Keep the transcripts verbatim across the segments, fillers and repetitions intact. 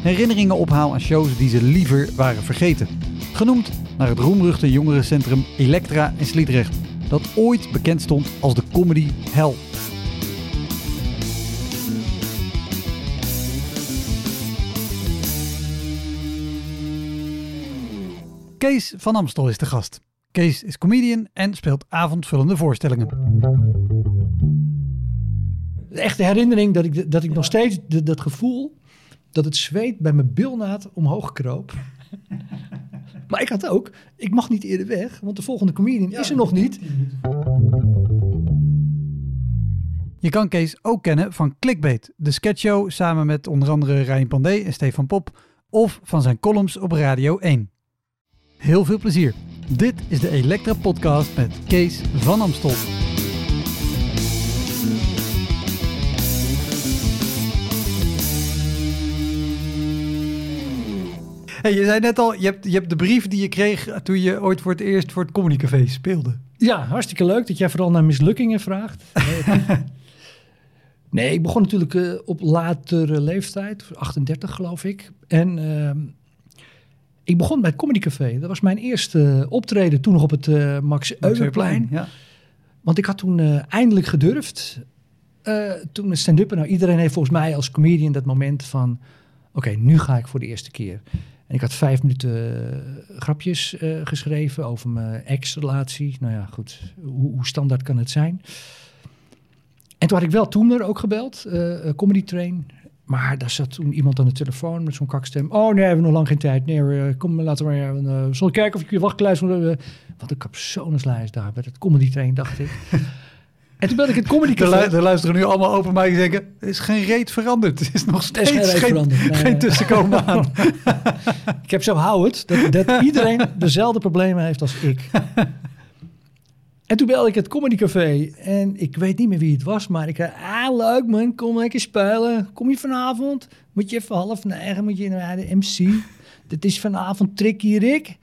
herinneringen ophaal aan shows die ze liever waren vergeten. Genoemd naar het roemruchte jongerencentrum Elektra in Sliedrecht, dat ooit bekend stond als de Comedy Hell. Kees van Amstel is de gast. Kees is comedian en speelt avondvullende voorstellingen. De echte herinnering dat ik, dat ik nog steeds de, dat gevoel dat het zweet bij mijn bilnaad omhoog kroop. Maar ik had ook, ik mag niet eerder weg, want de volgende comedian ja, is er nog niet. Je kan Kees ook kennen van Clickbait, de sketchshow samen met onder andere Rijn Pandé en Stefan Pop, of van zijn columns op Radio één. Heel veel plezier. Dit is de Elektra Podcast met Kees van Amstel. Hey, je zei net al, je hebt, je hebt de brief die je kreeg toen je ooit voor het eerst voor het Comedy Café speelde. Ja, hartstikke leuk dat jij vooral naar mislukkingen vraagt. Nee, ik begon natuurlijk uh, op latere leeftijd, achtendertig geloof ik. En uh, ik begon bij het Comedy Café. Dat was mijn eerste optreden toen nog op het uh, Max Euwerplein. Ja. Want ik had toen uh, eindelijk gedurfd. Uh, toen met stand-up, nou, iedereen heeft volgens mij als comedian dat moment van... Oké, okay, nu ga ik voor de eerste keer. En ik had vijf minuten uh, grapjes uh, geschreven over mijn ex-relatie. Nou ja, goed. Hoe, hoe standaard kan het zijn? En toen had ik wel Toemler ook gebeld. Uh, Comedy Train. Maar daar zat toen iemand aan de telefoon met zo'n kakstem. Oh nee, we hebben nog lang geen tijd. Nee, uh, kom, laten we maar... Uh, zal ik kijken of ik je wachtlijst... Uh, wat een capsoneslijst daar bij dat Comedy Train, dacht ik. En toen belde ik het Comedy Café. Er luisteren nu allemaal open, maar die denken... Er is geen reet veranderd. Het is nog steeds is geen, geen, nee, geen tussenkomen aan. Ik heb zo Howard dat, dat iedereen dezelfde problemen heeft als ik. En toen belde ik het Comedy Café. En ik weet niet meer wie het was, maar ik zei... Ah, leuk man, kom lekker spelen. Kom je vanavond? Moet je even half negen, moet je naar de M C. Dit is vanavond Tricky Rick.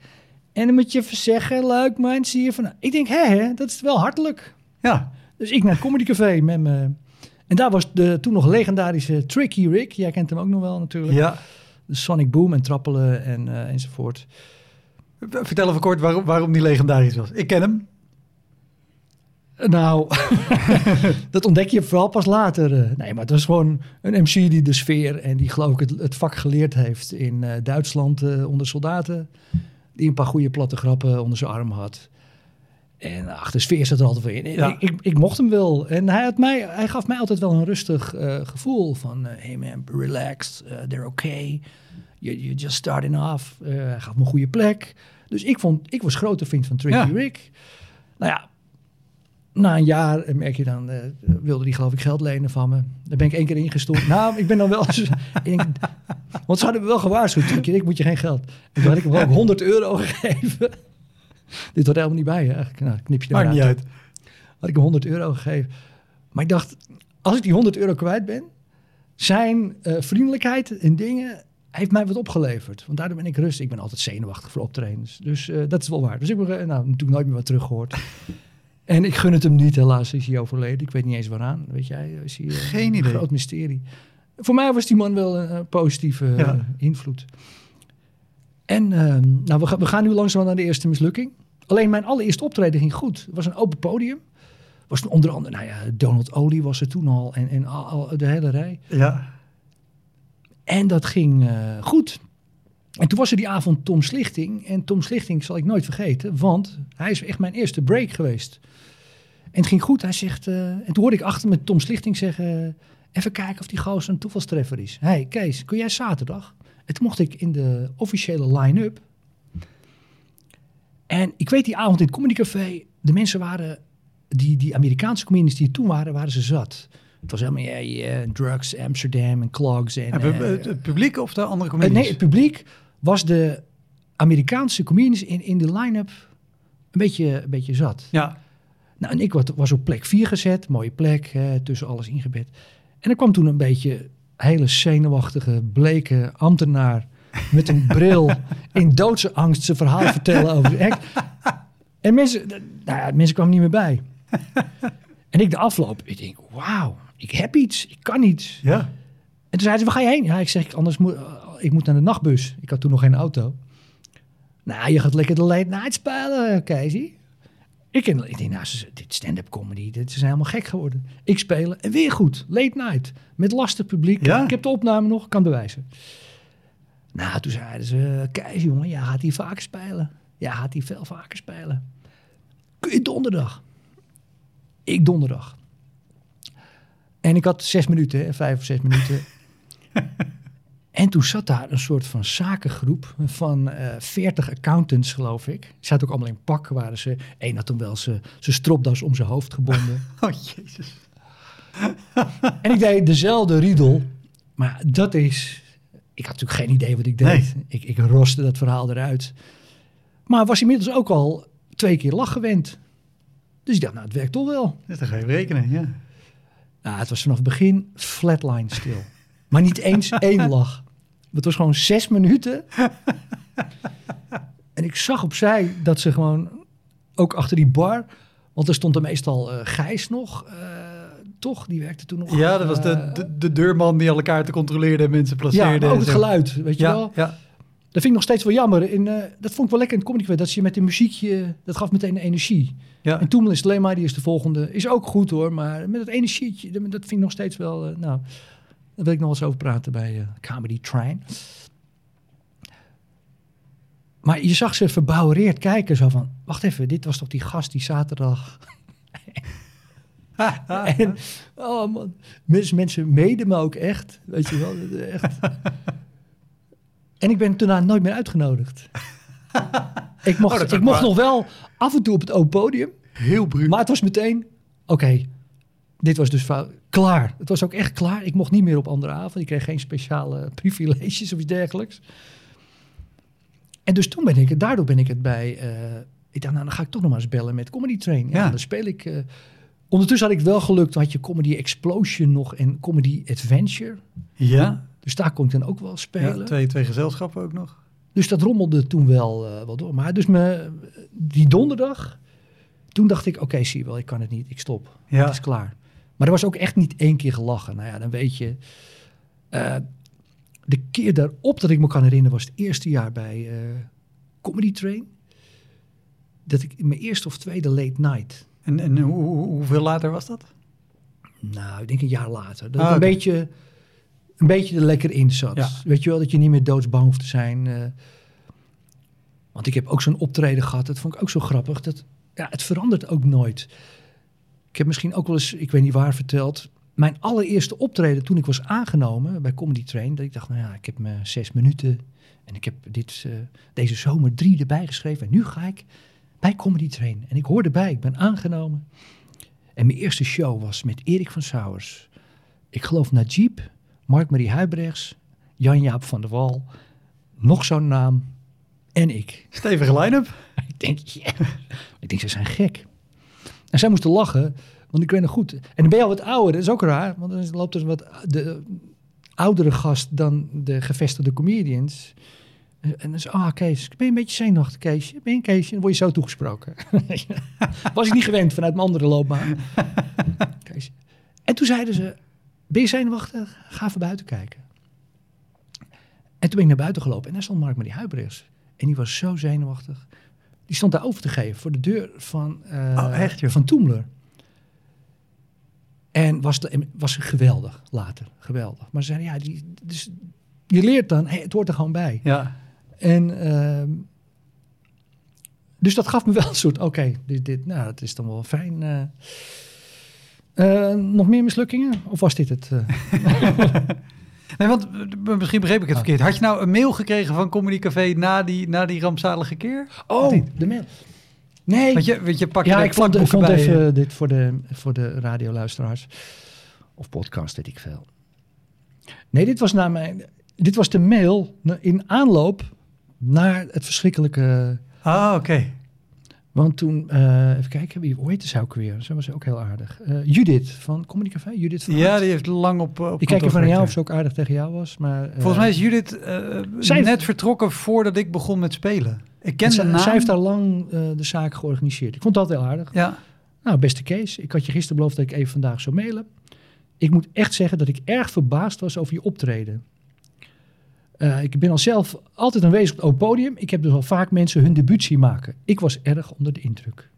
En dan moet je even zeggen, leuk man, zie je van... Ik denk, hé, hé, dat is wel hartelijk. Ja. Dus ik naar het Comedy Café met me. En daar was de toen nog legendarische Tricky Rick. Jij kent hem ook nog wel natuurlijk. Ja. De Sonic Boom en trappelen en, uh, enzovoort. Vertel even kort waarom, waarom die legendarisch was. Ik ken hem. Nou, dat ontdek je vooral pas later. Nee, maar het was gewoon een M C die de sfeer... en die geloof ik het, het vak geleerd heeft in uh, Duitsland uh, onder soldaten. Die een paar goede platte grappen onder zijn arm had... En ach, de sfeer zat er altijd wel in. Ja. Ik, ik, ik mocht hem wel. En hij, had mij, hij gaf mij altijd wel een rustig uh, gevoel. Van, uh, hey man, relax. Uh, they're okay. You, you're just starting off. Uh, hij gaf me een goede plek. Dus ik, vond, ik was grote vriend van Tricky ja. Rick. Nou ja, na een jaar merk je dan... Uh, wilde die geloof ik geld lenen van me. Daar ben ik één keer ingestort. Nou, ik ben dan wel... denk, want ze hadden me wel gewaarschuwd. Tricky Rick, moet je geen geld. En toen had ik hem ook honderd euro gegeven... Dit hoort helemaal niet bij, hè? Eigenlijk. Nou, knip je daar maakt niet uit. Had ik hem honderd euro gegeven. Maar ik dacht, als ik die honderd euro kwijt ben... zijn uh, vriendelijkheid en dingen heeft mij wat opgeleverd. Want daardoor ben ik rustig. Ik ben altijd zenuwachtig voor optredens. Dus uh, dat is wel waar. Dus ik heb uh, nou, natuurlijk nooit meer wat teruggehoord. En ik gun het hem niet, helaas is hij overleden. Ik weet niet eens waaraan, weet jij. Is hij, uh, Geen idee. Een groot mysterie. Voor mij was die man wel een uh, positieve uh, ja. invloed. En uh, nou, we, ga, we gaan nu langzaam naar de eerste mislukking. Alleen mijn allereerste optreden ging goed. Het was een open podium. Was onder andere, nou ja, Donald Olie was er toen al en, en al, al de hele rij. Ja. En dat ging uh, goed. En toen was er die avond Tom Sligting. En Tom Sligting zal ik nooit vergeten, want hij is echt mijn eerste break geweest. En het ging goed. Hij zegt, uh, en toen hoorde ik achter me Tom Sligting zeggen, uh, even kijken of die gozer een toevalstreffer is. Hé, hey, Kees, kun jij zaterdag? En toen mocht ik in de officiële line-up. En ik weet die avond in het Comedy Café, de mensen waren, die, die Amerikaanse comedians die er toen waren, waren ze zat. Het was helemaal yeah, yeah, drugs, Amsterdam en clogs. En, en uh, het, het publiek of de andere comedians? Uh, nee, het publiek was de Amerikaanse comedians in, in de line-up een beetje, een beetje zat. Ja. Nou, en ik was op plek vier gezet, mooie plek, uh, tussen alles ingebed. En er kwam toen een beetje hele zenuwachtige, bleke ambtenaar met een bril in doodse angst zijn verhaal vertellen over de act. En mensen, nou ja, mensen kwamen niet meer bij. En ik de afloop, ik denk, wauw, ik heb iets, ik kan iets. Ja. En toen zeiden ze, waar ga je heen? Ja, ik zeg, anders moet, ik moet naar de nachtbus. Ik had toen nog geen auto. Nou, je gaat lekker de late night spelen, Keesie. Ik, ik denk, nou, dit stand-up comedy, dit is helemaal gek geworden. Ik spelen en weer goed, late night, met lastig publiek. Ja. Ik heb de opname nog, kan bewijzen. Nou, toen zeiden ze, Kees, jongen, jij gaat hier vaker spelen. Jij gaat hier veel vaker spelen. Kun je donderdag? Ik donderdag. En ik had zes minuten, hè, vijf of zes minuten. En toen zat daar een soort van zakengroep van veertig uh, accountants, geloof ik. Ze zaten ook allemaal in pak, waren ze. Eén had hem wel zijn stropdas om zijn hoofd gebonden. Oh, jezus. En ik deed dezelfde riedel. Maar dat is... Ik had natuurlijk geen idee wat ik deed. Nee. Ik, ik roste dat verhaal eruit. Maar was inmiddels ook al twee keer lach gewend. Dus ik dacht, nou, het werkt toch wel. Dat ga je rekenen, ja. Nou, het was vanaf het begin flatline stil. Maar niet eens één lach. Het was gewoon zes minuten. En ik zag opzij dat ze gewoon, ook achter die bar, want er stond er meestal uh, Gijs nog, uh, toch? Die werkte toen nog. Ja, dat uh, was de, de, de deurman die alle kaarten controleerde en mensen placeerde. Ja, ook het geluid, weet je ja, wel. Ja. Dat vind ik nog steeds wel jammer. En, uh, dat vond ik wel lekker in het comedy, dat je met een muziekje, dat gaf meteen de energie. Ja. En Toemler is alleen maar, die is de volgende. Is ook goed hoor, maar met dat energietje, dat vind ik nog steeds wel, uh, nou... Daar wil ik nog eens over praten bij uh, Comedy Train. Maar je zag ze verbouwereerd kijken. Zo van, wacht even, dit was toch die gast die zaterdag... en, oh man, mensen, mensen meden me ook echt. Weet je wel, echt. En ik ben daarna nooit meer uitgenodigd. ik mocht, oh, ik mocht nog wel af en toe op het open podium. Heel bruut. Maar het was meteen, oké, okay, dit was dus fout. Klaar. Het was ook echt klaar. Ik mocht niet meer op andere avond. Ik kreeg geen speciale privileges of iets dergelijks. En dus toen ben ik het, daardoor ben ik het bij... Uh, ik dacht, nou, dan ga ik toch nog maar eens bellen met Comedy Train. Ja, ja. Dan speel ik... Uh, ondertussen had ik wel gelukt, had je Comedy Explosion nog en Comedy Adventure. Ja. Dus daar kon ik dan ook wel spelen. Ja, twee, twee gezelschappen ook nog. Dus dat rommelde toen wel, uh, wel door. Maar dus me, die donderdag, toen dacht ik, oké, okay, zie je wel, ik kan het niet. Ik stop. Ja. Het is klaar. Maar er was ook echt niet één keer gelachen. Nou ja, dan weet je... Uh, de keer daarop dat ik me kan herinneren... was het eerste jaar bij uh, Comedy Train. Dat ik mijn eerste of tweede late night... En, en hoe, hoe, hoeveel later was dat? Nou, ik denk een jaar later. Dat ah, ik een, okay. beetje, een beetje er lekker in zat. Ja. Weet je wel, dat je niet meer doodsbang hoeft te zijn. Uh, want ik heb ook zo'n optreden gehad. Dat vond ik ook zo grappig. Dat, ja, het verandert ook nooit... Ik heb misschien ook wel eens, ik weet niet waar, verteld... mijn allereerste optreden toen ik was aangenomen bij Comedy Train... dat ik dacht, nou ja, ik heb mijn zes minuten... en ik heb dit, uh, deze zomer drie erbij geschreven... en nu ga ik bij Comedy Train. En ik hoor erbij, ik ben aangenomen. En mijn eerste show was met Erik van Sauers. Ik geloof Najib, Mark-Marie Huijbrechts... Jan-Jaap van der Wal, nog zo'n naam, en ik. Stevige line-up. Ik denk, yeah. ik denk, ze zijn gek. En zij moesten lachen, want ik weet nog goed. En dan ben je al wat ouder, dat is ook raar. Want dan loopt er wat de oudere gast dan de gevestigde comedians. En dan is, ah oh, Kees, ben je een beetje zenuwachtig, Keesje? Ben je een Keesje? Dan word je zo toegesproken. Was ik niet gewend vanuit mijn andere loopbaan. Kees. En toen zeiden ze, ben je zenuwachtig? Ga even buiten kijken. En toen ben ik naar buiten gelopen. En daar stond Mark-Marie Huijbrechts. En die was zo zenuwachtig. Die stond daar over te geven voor de deur van, uh, oh, echt, van Toemler. En was, de, was geweldig later. Geweldig. Maar ze zeiden, ja, die, dus, je leert dan, hey, het hoort er gewoon bij. Ja. En uh, dus dat gaf me wel een soort, oké, okay, dit, dit, nou, dat is dan wel fijn. Uh, uh, nog meer mislukkingen? Of was dit het? Uh? Nee, want misschien begreep ik het verkeerd. Had je nou een mail gekregen van Comedy Café na die, na die rampzalige keer? Oh, die, de mail. Nee. Want je, want je pak ja, ik vond, ik vond bij even je. Dit voor de, voor de radioluisteraars. Of podcast, weet ik veel. Nee, dit was, na mijn, dit was de mail in aanloop naar het verschrikkelijke... Ah, oké. Okay. Want toen, uh, even kijken, wie ooit is ook weer. Ze was ook heel aardig. Uh, Judith van Comedy Café. Judith van ja, Hans. Die heeft lang op. op ik kijk even naar jou of ze ook aardig tegen jou was. Maar, uh, Volgens mij is Judith uh, zij net vertrokken voordat ik begon met spelen. Ik ken de naam. Zij heeft daar lang uh, de zaak georganiseerd. Ik vond dat heel aardig. Ja. Nou, beste Kees, ik had je gisteren beloofd dat ik even vandaag zou mailen. Ik moet echt zeggen dat ik erg verbaasd was over je optreden. Uh, ik ben al zelf altijd aanwezig op het open podium. Ik heb dus al vaak mensen hun debuut zien maken. Ik was erg onder de indruk.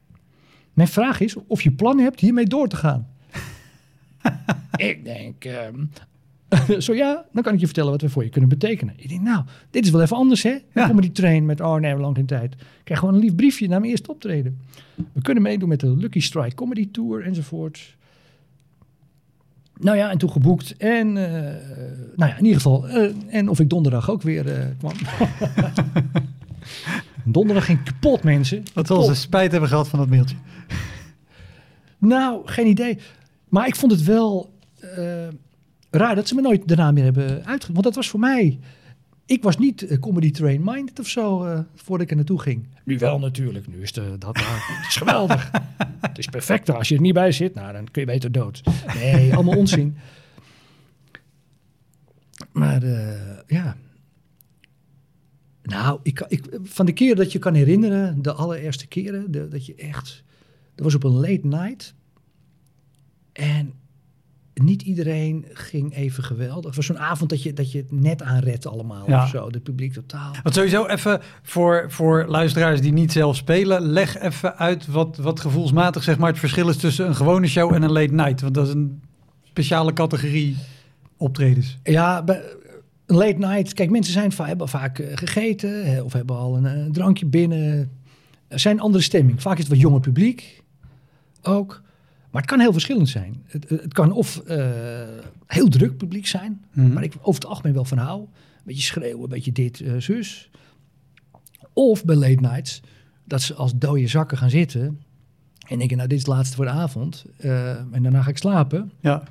Mijn vraag is of je plannen hebt hiermee door te gaan. Ik denk, um, zo ja, dan kan ik je vertellen wat we voor je kunnen betekenen. Ik denk, nou, dit is wel even anders, hè? Dan kom je die train met, oh nee, lang geen tijd. Ik krijg gewoon een lief briefje na mijn eerste optreden. We kunnen meedoen met de Lucky Strike Comedy Tour enzovoort. Nou ja, en toen geboekt. En uh, nou ja, in ieder geval. Uh, en of ik donderdag ook weer uh, kwam. Donderdag ging kapot, mensen. Wat we onze spijt hebben gehad van dat mailtje. Nou, geen idee. Maar ik vond het wel uh, raar dat ze me nooit daarna meer hebben uitge... Want dat was voor mij... Ik was niet uh, Comedy Train minded of zo uh, voordat ik er naartoe ging. Nu wel natuurlijk. Nu is de, dat uh, het is geweldig. Het is perfect. Als je er niet bij zit, nou, dan kun je beter dood. Nee, allemaal onzin. Maar uh, ja. Nou, ik, ik, van de keren dat je kan herinneren, de allereerste keren, de, dat je echt... Dat was op een late night. En... Niet iedereen ging even geweldig. Het was zo'n avond dat je, dat je het net aanredt allemaal. Ja. Of zo. Het publiek totaal. Want sowieso even voor, voor luisteraars die niet zelf spelen. Leg even uit wat, wat gevoelsmatig zeg maar, het verschil is tussen een gewone show en een late night. Want dat is een speciale categorie optredens. Ja, bij late night. Kijk, mensen zijn, hebben vaak gegeten of hebben al een, een drankje binnen. Er zijn andere stemming. Vaak is het wat jonger publiek ook. Maar het kan heel verschillend zijn. Het, het kan of uh, heel druk publiek zijn, mm-hmm. waar ik over het algemeen wel van hou. Een beetje schreeuwen, een beetje dit, uh, zus. Of bij late nights, dat ze als dode zakken gaan zitten. En denken, nou dit is het laatste voor de avond. Uh, en daarna ga ik slapen. Ja.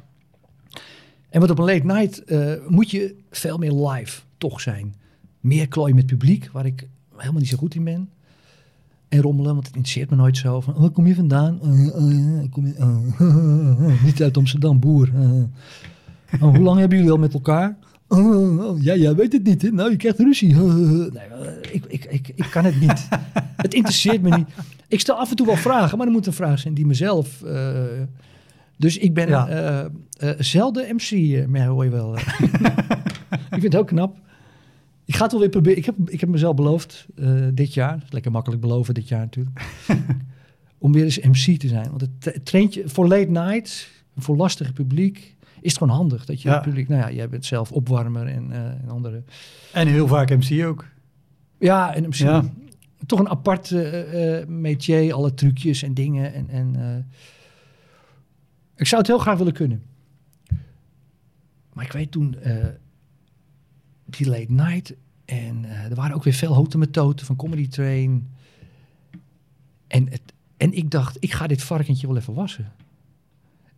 En wat op een late night uh, moet je veel meer live toch zijn. Meer klooien met publiek, waar ik helemaal niet zo goed in ben. En rommelen, want het interesseert me nooit zo. Van, oh, kom je vandaan? Uh, uh, kom je, uh, uh, uh, niet uit Amsterdam, boer. Uh. Oh, hoe lang hebben jullie al met elkaar? Uh, uh, ja, jij weet het niet. Hè? Nou, je krijgt ruzie. Uh, nee, uh, ik, ik, ik, ik kan het niet. Het interesseert me niet. Ik stel af en toe wel vragen, maar er moet een vraag zijn die mezelf... Uh, dus ik ben ja. uh, uh, zelden M C, uh, maar hoor je wel. Uh. Ik vind het heel knap. Ik ga het wel weer proberen. Ik heb, ik heb mezelf beloofd uh, dit jaar. Lekker makkelijk beloven dit jaar natuurlijk. Om weer eens M C te zijn. Want het, het treintje voor late night, voor lastig publiek, is het gewoon handig. Dat je ja. het publiek, nou ja, jij bent zelf opwarmer en, uh, en andere. En heel vaak M C ook. Ja, en M C. Ja. Toch een apart uh, uh, métier, alle trucjes en dingen. En, en, uh, ik zou het heel graag willen kunnen. Maar ik weet toen... Uh, die late night. En uh, er waren ook weer veel hotemetoten van Comedy Train. En, het, en ik dacht, ik ga dit varkentje wel even wassen.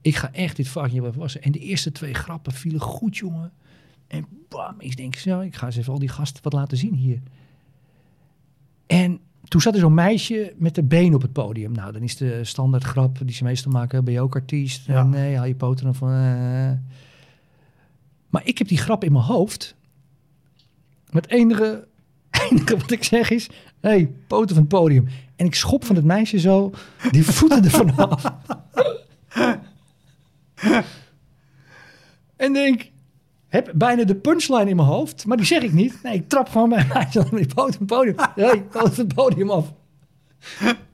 Ik ga echt dit varkentje wel even wassen. En de eerste twee grappen vielen goed, jongen. En bam, ik denk, nou, ik ga eens even al die gasten wat laten zien hier. En toen zat er zo'n meisje met de been op het podium. Nou, dan is de standaard grap die ze meestal maken. Ben je ook artiest? Ja. Nee, haal je poten dan van... Uh. Maar ik heb die grap in mijn hoofd. Het enige, enige wat ik zeg is... Hé, hey, poten van het podium. En ik schop van het meisje zo... Die voeten er vanaf. En denk... Heb bijna de punchline in mijn hoofd. Maar die zeg ik niet. Nee, ik trap gewoon mijn meisje van die poten van het podium. Hé, hey, poten van het podium af.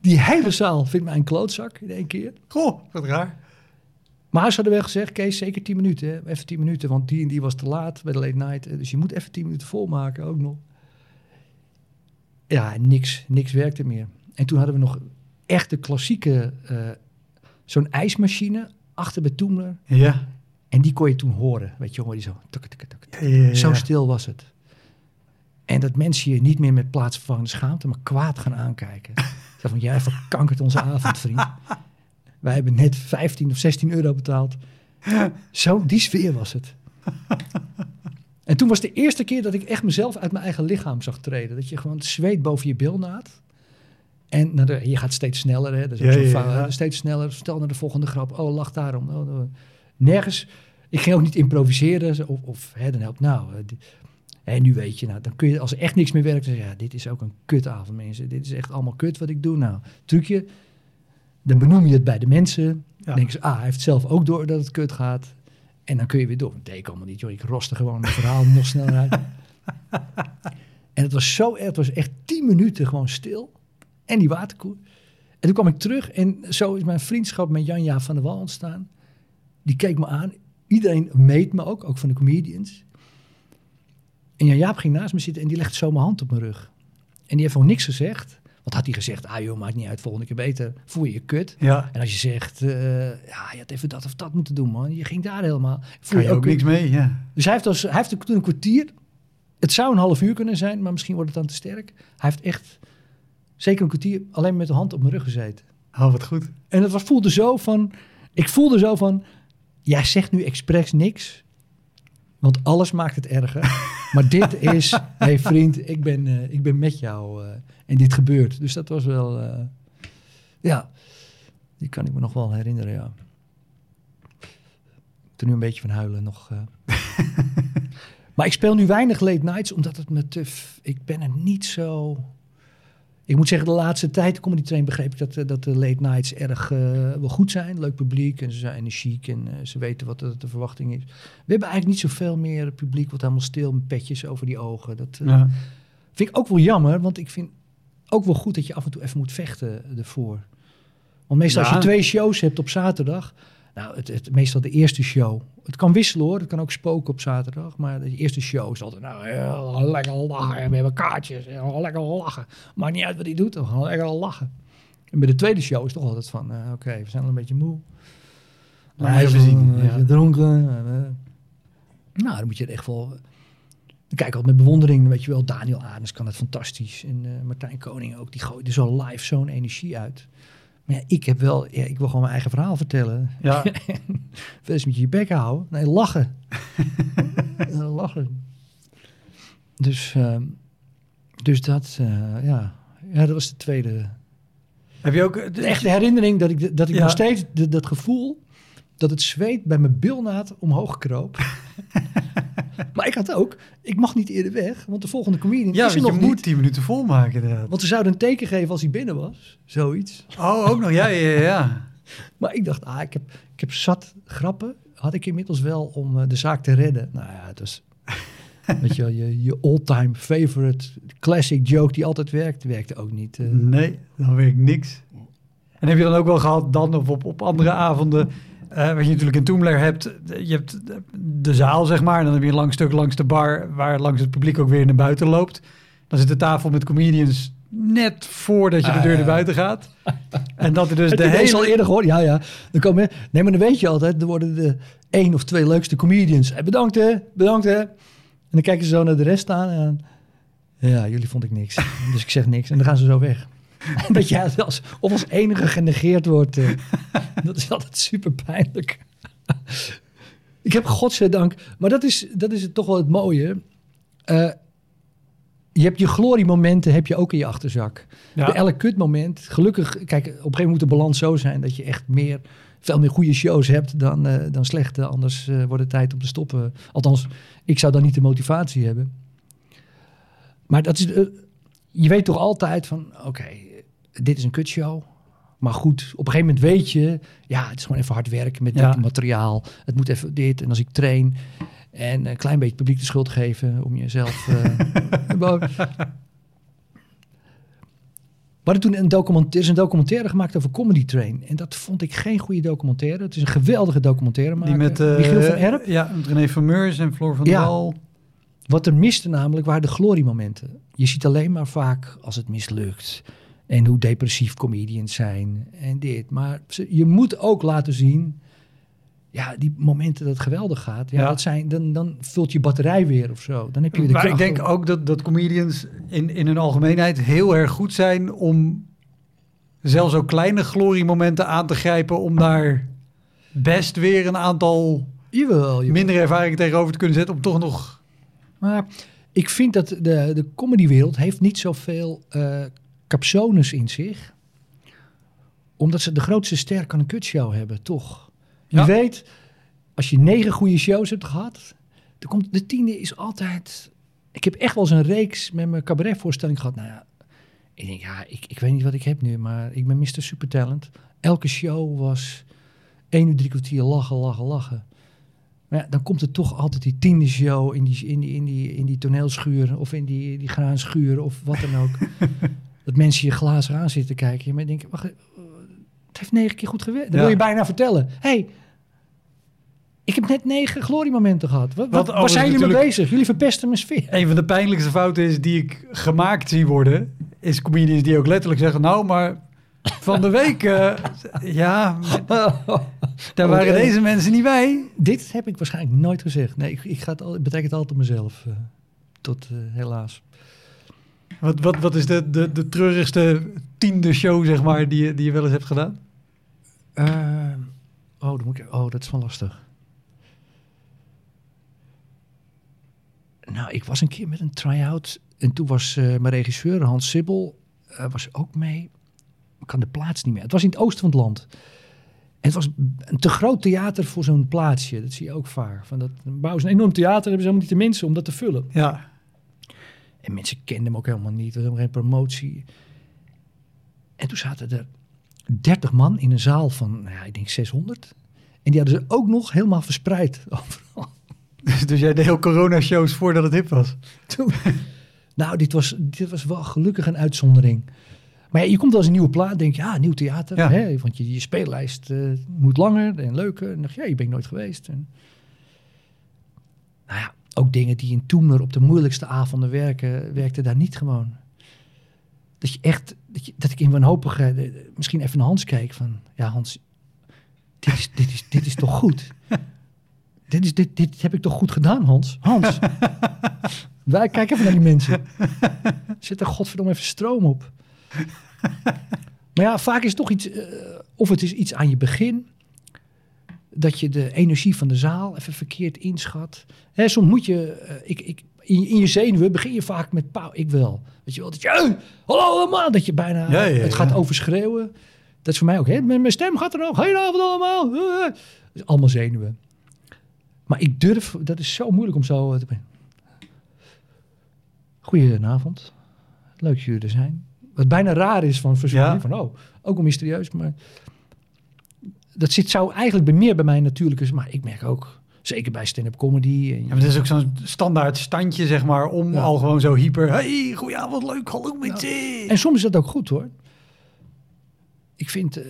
Die hele zaal vindt mij een klootzak in één keer. Goh, wat raar. Maar ze hadden wel gezegd, Kees, zeker tien minuten. Hè? Even tien minuten, want die en die was te laat bij de late night. Dus je moet even tien minuten volmaken ook nog. ja, niks, niks werkte meer. En toen hadden we nog echt de klassieke, uh, zo'n ijsmachine achter bij Toemler. Ja. En die kon je toen horen, weet je, hoor je zo. Tuk, tuk, tuk, tuk. Ja, ja, ja. Zo stil was het. En dat mensen je niet meer met plaatsvervangende schaamte, maar kwaad gaan aankijken. Zo van, jij verkankert onze avond, vriend. Wij hebben net vijftien of zestien euro betaald. Zo, die sfeer was het. En toen was de eerste keer dat ik echt mezelf uit mijn eigen lichaam zag treden. Dat je gewoon zweet boven je bilnaad. En nou, de, je gaat steeds sneller, hè. Dat is ook ja, zo ja, ja. Steeds sneller. Stel naar de volgende grap. Oh, lach daarom. Oh, oh. Nergens. Ik ging ook niet improviseren. Of, of hè, dan helpt nou... Die, en nu weet je, nou, dan kun je als er echt niks meer werkt, dan zeg je, ja, dit is ook een kutavond, mensen. Dit is echt allemaal kut wat ik doe. Nou, trucje, dan benoem je het bij de mensen. Ja. Dan denken ze, ah, hij heeft zelf ook door dat het kut gaat. En dan kun je weer door. Dat deed ik allemaal niet, joh. Ik roste gewoon mijn verhaal nog sneller uit. En het was zo erg, het was echt tien minuten gewoon stil. En die waterkoer. En toen kwam ik terug en zo is mijn vriendschap met Janja van der Wal ontstaan. Die keek me aan. Iedereen meet me ook, ook van de comedians. En Jaap ging naast me zitten en die legde zo mijn hand op mijn rug. En die heeft gewoon niks gezegd. Want had hij gezegd, ah joh, maakt niet uit, volgende keer beter. Voel je je kut. Ja. En als je zegt, uh, ja, je had even dat of dat moeten doen, man. Je ging daar helemaal. Voel je ook niks mee, ja. Dus hij heeft, als, hij heeft toen een kwartier. Het zou een half uur kunnen zijn, maar misschien wordt het dan te sterk. Hij heeft echt zeker een kwartier alleen met de hand op mijn rug gezeten. Oh, wat goed. En het was, voelde zo van, ik voelde zo van, jij zegt nu expres niks. Want alles maakt het erger. Maar dit is, hé hey vriend, ik ben, uh, ik ben met jou. Uh, en dit gebeurt. Dus dat was wel, uh, ja, die kan ik me nog wel herinneren, ja. Ik er nu een beetje van huilen nog. Uh. Maar ik speel nu weinig late nights, omdat het me te... F- ik ben er niet zo... Ik moet zeggen, de laatste tijd, Comedy Train, begreep ik dat, dat de late nights erg uh, wel goed zijn. Leuk publiek en ze zijn chic en uh, ze weten wat de, de verwachting is. We hebben eigenlijk niet zoveel meer publiek wat helemaal stil met petjes over die ogen. Dat uh, ja. vind ik ook wel jammer, want ik vind ook wel goed dat je af en toe even moet vechten ervoor. Want meestal ja. als je twee shows hebt op zaterdag, nou, het, het meestal de eerste show. Het kan wisselen hoor, het kan ook spoken op zaterdag. Maar de eerste show is altijd, nou, heel lekker lachen. En we hebben kaartjes, heel lekker lachen. Maakt niet uit wat hij doet, heel lekker lachen. En bij de tweede show is toch altijd van, uh, oké, okay, we zijn al een beetje moe. Maar hij is gedronken. Nou, dan moet je het echt wel... Dan kijk ik altijd met bewondering, weet je wel. Daniël Arends kan het fantastisch. En uh, Martijn Koning ook, die gooit er zo live zo'n energie uit. Maar ja, ik heb wel, ja, ik wil gewoon mijn eigen verhaal vertellen. Ja. Verder moet je je bek houden. Nee, lachen. lachen. Dus, um, dus dat, uh, ja. ja, dat was de tweede. Heb je ook de echte herinnering dat ik, dat ik ja. nog steeds de, dat gevoel dat het zweet bij mijn bilnaad omhoog kroop. Maar ik had ook, ik mag niet eerder weg, want de volgende comedian ja, is er nog niet. Ja, je moet tien minuten volmaken inderdaad. Want ze zouden een teken geven als hij binnen was, zoiets. Oh, ook nog, ja, ja, ja. Maar ik dacht, ah, ik heb, ik heb zat grappen, had ik inmiddels wel om uh, de zaak te redden. Nou ja, het was, weet je wel, je, je all-time favorite classic joke die altijd werkt, werkte ook niet. Uh, nee, dan werkt niks. En heb je dan ook wel gehad dan, of op, op andere avonden... Uh, wat je natuurlijk in Toemler hebt, je hebt de zaal, zeg maar. En dan heb je een lang stuk langs de bar, waar langs het publiek ook weer naar buiten loopt. Dan zit de tafel met comedians net voordat je ah, de deur ja. naar buiten gaat. En dat er dus de hele... al eerder gehoord, ja, ja. Dan komen, nee, maar dan weet je altijd, er worden de één of twee leukste comedians. Hey, bedankt, hè, bedankt, hè. En dan kijken ze zo naar de rest aan. En... Ja, jullie vond ik niks. Dus ik zeg niks. En dan gaan ze zo weg. Dat jij als, of als enige genegeerd wordt. Uh, dat is altijd super pijnlijk. Ik heb godzijdank... Maar dat is, dat is toch wel het mooie. Uh, je hebt je gloriemomenten heb je ook in je achterzak. Ja. Bij elk kutmoment. Gelukkig, kijk, op een gegeven moment moet de balans zo zijn... dat je echt meer, veel meer goede shows hebt dan, uh, dan slechte. Anders uh, wordt het tijd om te stoppen. Althans, ik zou dan niet de motivatie hebben. Maar dat is... Uh, je weet toch altijd van, oké, okay, dit is een kutshow. Maar goed, op een gegeven moment weet je... Ja, het is gewoon even hard werken met ja. dit materiaal. Het moet even dit. En als ik train... En een klein beetje publiek de schuld geven... Om jezelf... uh, We hadden toen een documentaire, is een documentaire gemaakt over Comedy Train. En dat vond ik geen goede documentaire. Het is een geweldige documentaire. Die met uh, Michiel van Erp. Ja, met René van Meurs en Floor van ja. der Wal. Wat er miste namelijk waren de gloriemomenten. Je ziet alleen maar vaak als het mislukt en hoe depressief comedians zijn en dit. Maar je moet ook laten zien, ja, die momenten dat het geweldig gaat. Ja, ja. Dat zijn, dan, dan vult je batterij weer of zo. Dan heb je weer de maar kracht. Ik denk ook dat, dat comedians in, in hun algemeenheid heel erg goed zijn om zelfs ook kleine gloriemomenten aan te grijpen om daar best weer een aantal jawel, jawel. minder ervaring tegenover te kunnen zetten om toch nog... Maar ik vind dat de, de comedywereld heeft niet zoveel uh, capsones in zich. Omdat ze de grootste ster kan een kutshow hebben, toch? Ja. Je weet, als je negen goede shows hebt gehad, dan komt de tiende is altijd... Ik heb echt wel eens een reeks met mijn cabaretvoorstelling gehad. Nou ja, ik denk, ja, ik, ik weet niet wat ik heb nu, maar ik ben mister Supertalent. Elke show was één uur drie kwartier lachen, lachen, lachen. Maar ja, dan komt er toch altijd die tiende show in die, in die, in die, in die toneelschuur of in die, die graanschuur of wat dan ook. Dat mensen je glazen aan zitten kijken. Maar je denkt, wacht, het heeft negen keer goed gewerkt. Dan ja. wil je bijna vertellen. Hé, hey, ik heb net negen gloriemomenten gehad. Wat, wat, waar zijn jullie mee bezig? Jullie verpesten mijn sfeer. Een van de pijnlijkste fouten is die ik gemaakt zie worden, is comedians die ook letterlijk zeggen, nou, maar van de week, uh, ja, daar waren deze mensen niet bij. Dit heb ik waarschijnlijk nooit gezegd. Nee, ik, ik, ga het al, ik betrek het altijd op mezelf. Uh, tot uh, helaas. Wat, wat, wat is de, de, de treurigste tiende show, zeg maar, die, die je wel eens hebt gedaan? Uh, oh, dan moet ik, oh, dat is wel lastig. Nou, ik was een keer met een try-out. En toen was uh, mijn regisseur, Hans Sibbel, uh, was ook mee. Ik kan de plaats niet meer. Het was in het oosten van het land. En het was een te groot theater voor zo'n plaatsje. Dat zie je ook vaak. Van dat bouwen ze een enorm theater, hebben ze helemaal niet de mensen om dat te vullen. Ja. En mensen kenden hem ook helemaal niet. Er was helemaal geen promotie. En toen zaten er dertig man in een zaal van, nou ja, ik denk zeshonderd. En die hadden ze ook nog helemaal verspreid overal. Dus, dus jij deed heel corona-shows voordat het hip was? Toen, nou, dit was, dit was wel gelukkig een uitzondering. Maar ja, je komt wel eens een nieuwe plaat, denk je, ja, nieuw theater. Ja. Hè? Want je, je speellijst uh, moet langer en leuker. En dacht je, ja, je bent nooit geweest. En... Nou ja, ook dingen die in Toemler op de moeilijkste avonden werken, werkten daar niet gewoon. Dat je echt, dat, je, dat ik in wanhopigheid uh, misschien even naar Hans kijk van, ja Hans, dit is, dit is, dit is toch goed? dit, is, dit, dit heb ik toch goed gedaan, Hans? Hans, wij kijken even naar die mensen. Zet er godverdomme even stroom op. Maar ja, vaak is het toch iets, uh, of het is iets aan je begin, dat je de energie van de zaal even verkeerd inschat. Hè, soms moet je, uh, ik, ik, in, in je zenuwen begin je vaak met pauw, ik wel. Weet je wel, dat je, hey, hallo allemaal, dat je bijna, ja, ja, het gaat ja. overschreeuwen. Dat is voor mij ook, hè, mijn stem gaat er nog, goedenavond allemaal. Uh, dat is allemaal zenuwen. Maar ik durf, dat is zo moeilijk om zo uh, te brengen. Goedenavond, leuk dat jullie er zijn. Wat bijna raar is van verzoening, ja. van oh, ook al mysterieus, maar dat zit zou eigenlijk bij meer bij mij natuurlijk is, maar ik merk ook, zeker bij stand-up comedy. En, ja, maar het is ook zo'n standaard standje, zeg maar, om ja. al gewoon zo hyper, hey, goedenavond, leuk, hallo met je. Ja. En soms is dat ook goed, hoor. Ik vind, uh,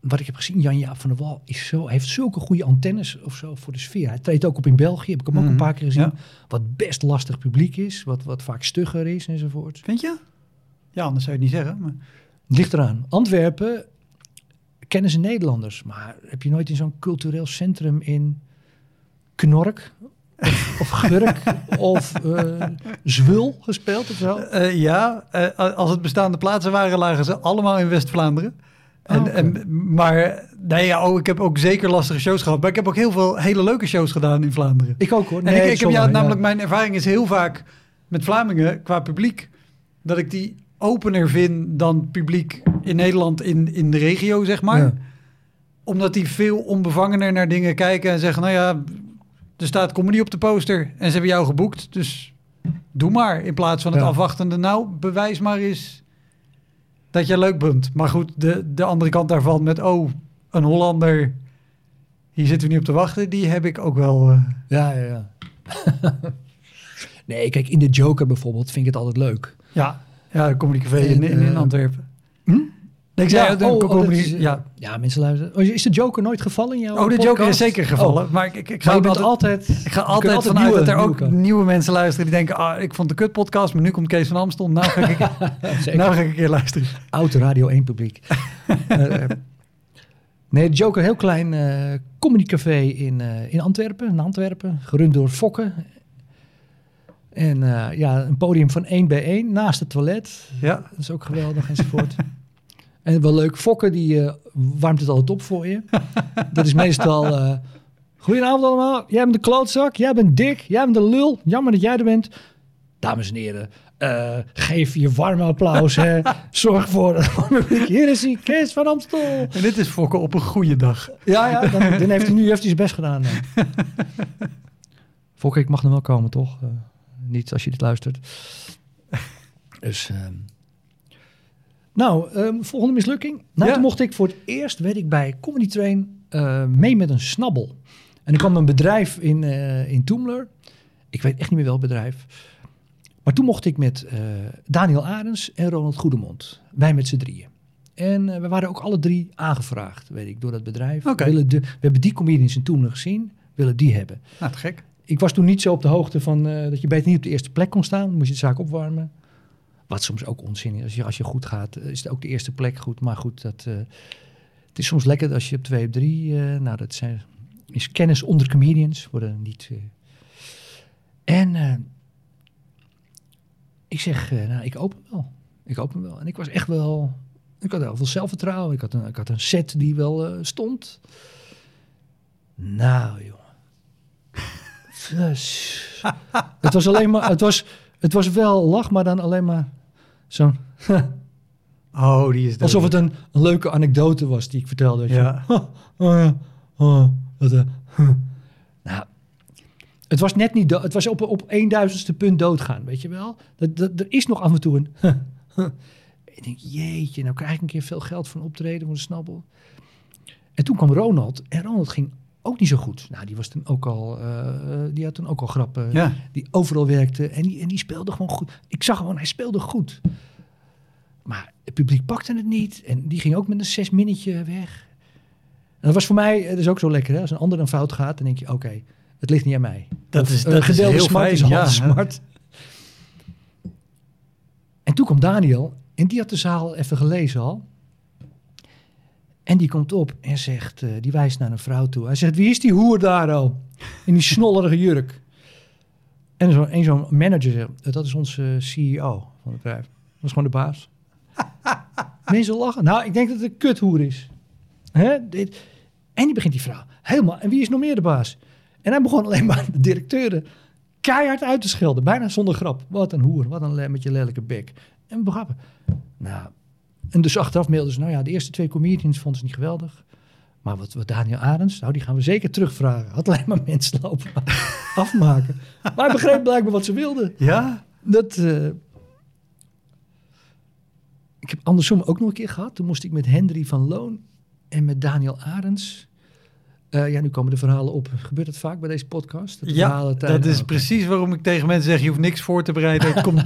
wat ik heb gezien, Jan-Jaap van der Wal is zo, heeft zulke goede antennes of zo voor de sfeer. Hij treedt ook op in België, heb ik hem mm-hmm. ook een paar keer gezien, ja. wat best lastig publiek is, wat, wat vaak stugger is enzovoort. Vind je? Ja, anders zou je het niet zeggen. Maar... Ligt eraan. Antwerpen kennen ze Nederlanders. Maar heb je nooit in zo'n cultureel centrum in Knork of, of Gurk of uh, Zwul gespeeld of zo? Uh, ja, uh, als het bestaande plaatsen waren, lagen ze allemaal in West-Vlaanderen. En, oh, okay. en, maar nee, ja, oh, ik heb ook zeker lastige shows gehad. Maar ik heb ook heel veel hele leuke shows gedaan in Vlaanderen. Ik ook hoor. Nee, en ik, ik zomaar, heb ja, namelijk, ja. mijn ervaring is heel vaak met Vlamingen qua publiek, dat ik die opener vind dan publiek in Nederland in, in de regio, zeg maar. Ja. Omdat die veel onbevangener naar dingen kijken en zeggen, nou ja, er staat comedy op de poster en ze hebben jou geboekt, dus doe maar. In plaats van het ja. afwachtende, nou, bewijs maar eens dat jij leuk bent. Maar goed, de, de andere kant daarvan met, oh, een Hollander, hier zitten we niet op te wachten, die heb ik ook wel. Uh... Ja, ja, ja. Nee, kijk, in de Joker bijvoorbeeld vind ik het altijd leuk. Ja. Ja, Comedy Café in, in, in Antwerpen. Hm? Ik zei, ja, de oh, comedy, oh, is, ja. ja, mensen luisteren. Is de Joker nooit gevallen in jouw Oh, de podcast? Joker is zeker gevallen. Oh. Maar ik, ik, ik ga altijd, altijd, ik ga altijd, altijd vanuit nieuwe, dat er ook nieuwe, nieuwe mensen luisteren die denken, ah, ik vond de kutpodcast, maar nu komt Kees van Amstel. Nou ga ik, nou ga ik een keer luisteren. Oud Radio één publiek. uh, nee, de Joker, heel klein uh, comedy café in, uh, in Antwerpen, in Antwerpen, gerund door Fokke. En uh, ja, een podium van één bij één naast het toilet. Ja. Dat is ook geweldig enzovoort. En wel leuk, Fokke die uh, warmt het altijd op voor je. Dat is meestal... Uh, Goedenavond allemaal, jij bent de klootzak, jij bent dik, jij bent de lul. Jammer dat jij er bent. Dames en heren, uh, geef je warme applaus. Hè. Zorg voor het warme publiek. Hier is hij, Kees van Amstel. En dit is Fokke op een goede dag. Ja, ja, dan, dan heeft hij nu heeft hij zijn best gedaan. Dan. Fokke, ik mag nog wel komen, toch? Uh, niet als je dit luistert. Dus... Uh, Nou, um, volgende mislukking. Nou, ja. Toen mocht ik voor het eerst, weet ik, bij Comedy Train uh, mee met een snabbel. En ik kwam een bedrijf in, uh, in Toemler. Ik weet echt niet meer welk bedrijf. Maar toen mocht ik met uh, Daniël Arends en Ronald Goedemond. Wij met z'n drieën. En uh, we waren ook alle drie aangevraagd, weet ik, door dat bedrijf. Okay. We, willen de, we hebben die comedians in Toemler gezien, willen die hebben. Nou, te gek. Ik was toen niet zo op de hoogte van uh, dat je beter niet op de eerste plek kon staan. Dan moest je de zaak opwarmen. Wat soms ook onzin is. Als je, als je goed gaat, is het ook de eerste plek goed. Maar goed, dat, uh, het is soms lekker als je op twee, op drie... Uh, nou, dat zijn, is kennis onder comedians. Worden niet... Uh, en uh, ik zeg, uh, nou, ik open wel. Ik open wel. En ik was echt wel... Ik had heel veel zelfvertrouwen. Ik had een, ik had een set die wel uh, stond. Nou, jongen. Dus, het was alleen maar... Het was, het was wel lach, maar dan alleen maar... Zo'n... oh, die is dood. Alsof het een, een leuke anekdote was die ik vertelde. Ja. Van, oh, ja, oh, wat, uh, nou, het was net niet dood. Het was op, op een duizendste punt doodgaan, weet je wel? Dat, dat, er is nog af en toe een... Ik denk, jeetje, nou krijg ik een keer veel geld voor een optreden, voor een snabbel. En toen kwam Ronald en Ronald ging ook niet zo goed. Nou, die was toen ook al... Uh, die had toen ook al grappen. Ja. Die overal werkte. En die, en die speelde gewoon goed. Ik zag gewoon, hij speelde goed. Maar het publiek pakte het niet. En die ging ook met een zes minnetje weg. En dat was voor mij... Dat is ook zo lekker, hè? Als een ander een fout gaat, dan denk je... Oké, okay, het ligt niet aan mij. Dat of, is, dat uh, is heel smart fijn, is ja, smart. En toen kwam Daniël. En die had de zaal even gelezen al. En die komt op en zegt, uh, die wijst naar een vrouw toe. Hij zegt, wie is die hoer daar al? In die snollerige jurk. En zo, een zo'n manager zegt, dat is onze C E O van het bedrijf. Dat is gewoon de baas. Mensen lachen. Nou, ik denk dat het een kuthoer is. Hè? Dit. En die begint die vrouw. Helemaal. En wie is nog meer de baas? En hij begon alleen maar de directeuren keihard uit te schelden. Bijna zonder grap. Wat een hoer. Wat een met je lelijke bek. En begrappen. Nou... En dus achteraf mailden ze, nou ja, de eerste twee comedians vonden ze niet geweldig. Maar wat, wat Daniël Arends, nou die gaan we zeker terugvragen. Had alleen maar mensen lopen afmaken. Maar hij begreep blijkbaar wat ze wilden. Ja? Dat, uh... Ik heb andersom ook nog een keer gehad. Toen moest ik met Henry van Loon en met Daniël Arends... Uh, ja, nu komen de verhalen op. Gebeurt het vaak bij deze podcast? Dat ja, dat is precies waarom ik tegen mensen zeg... je hoeft niks voor te bereiden. Het komt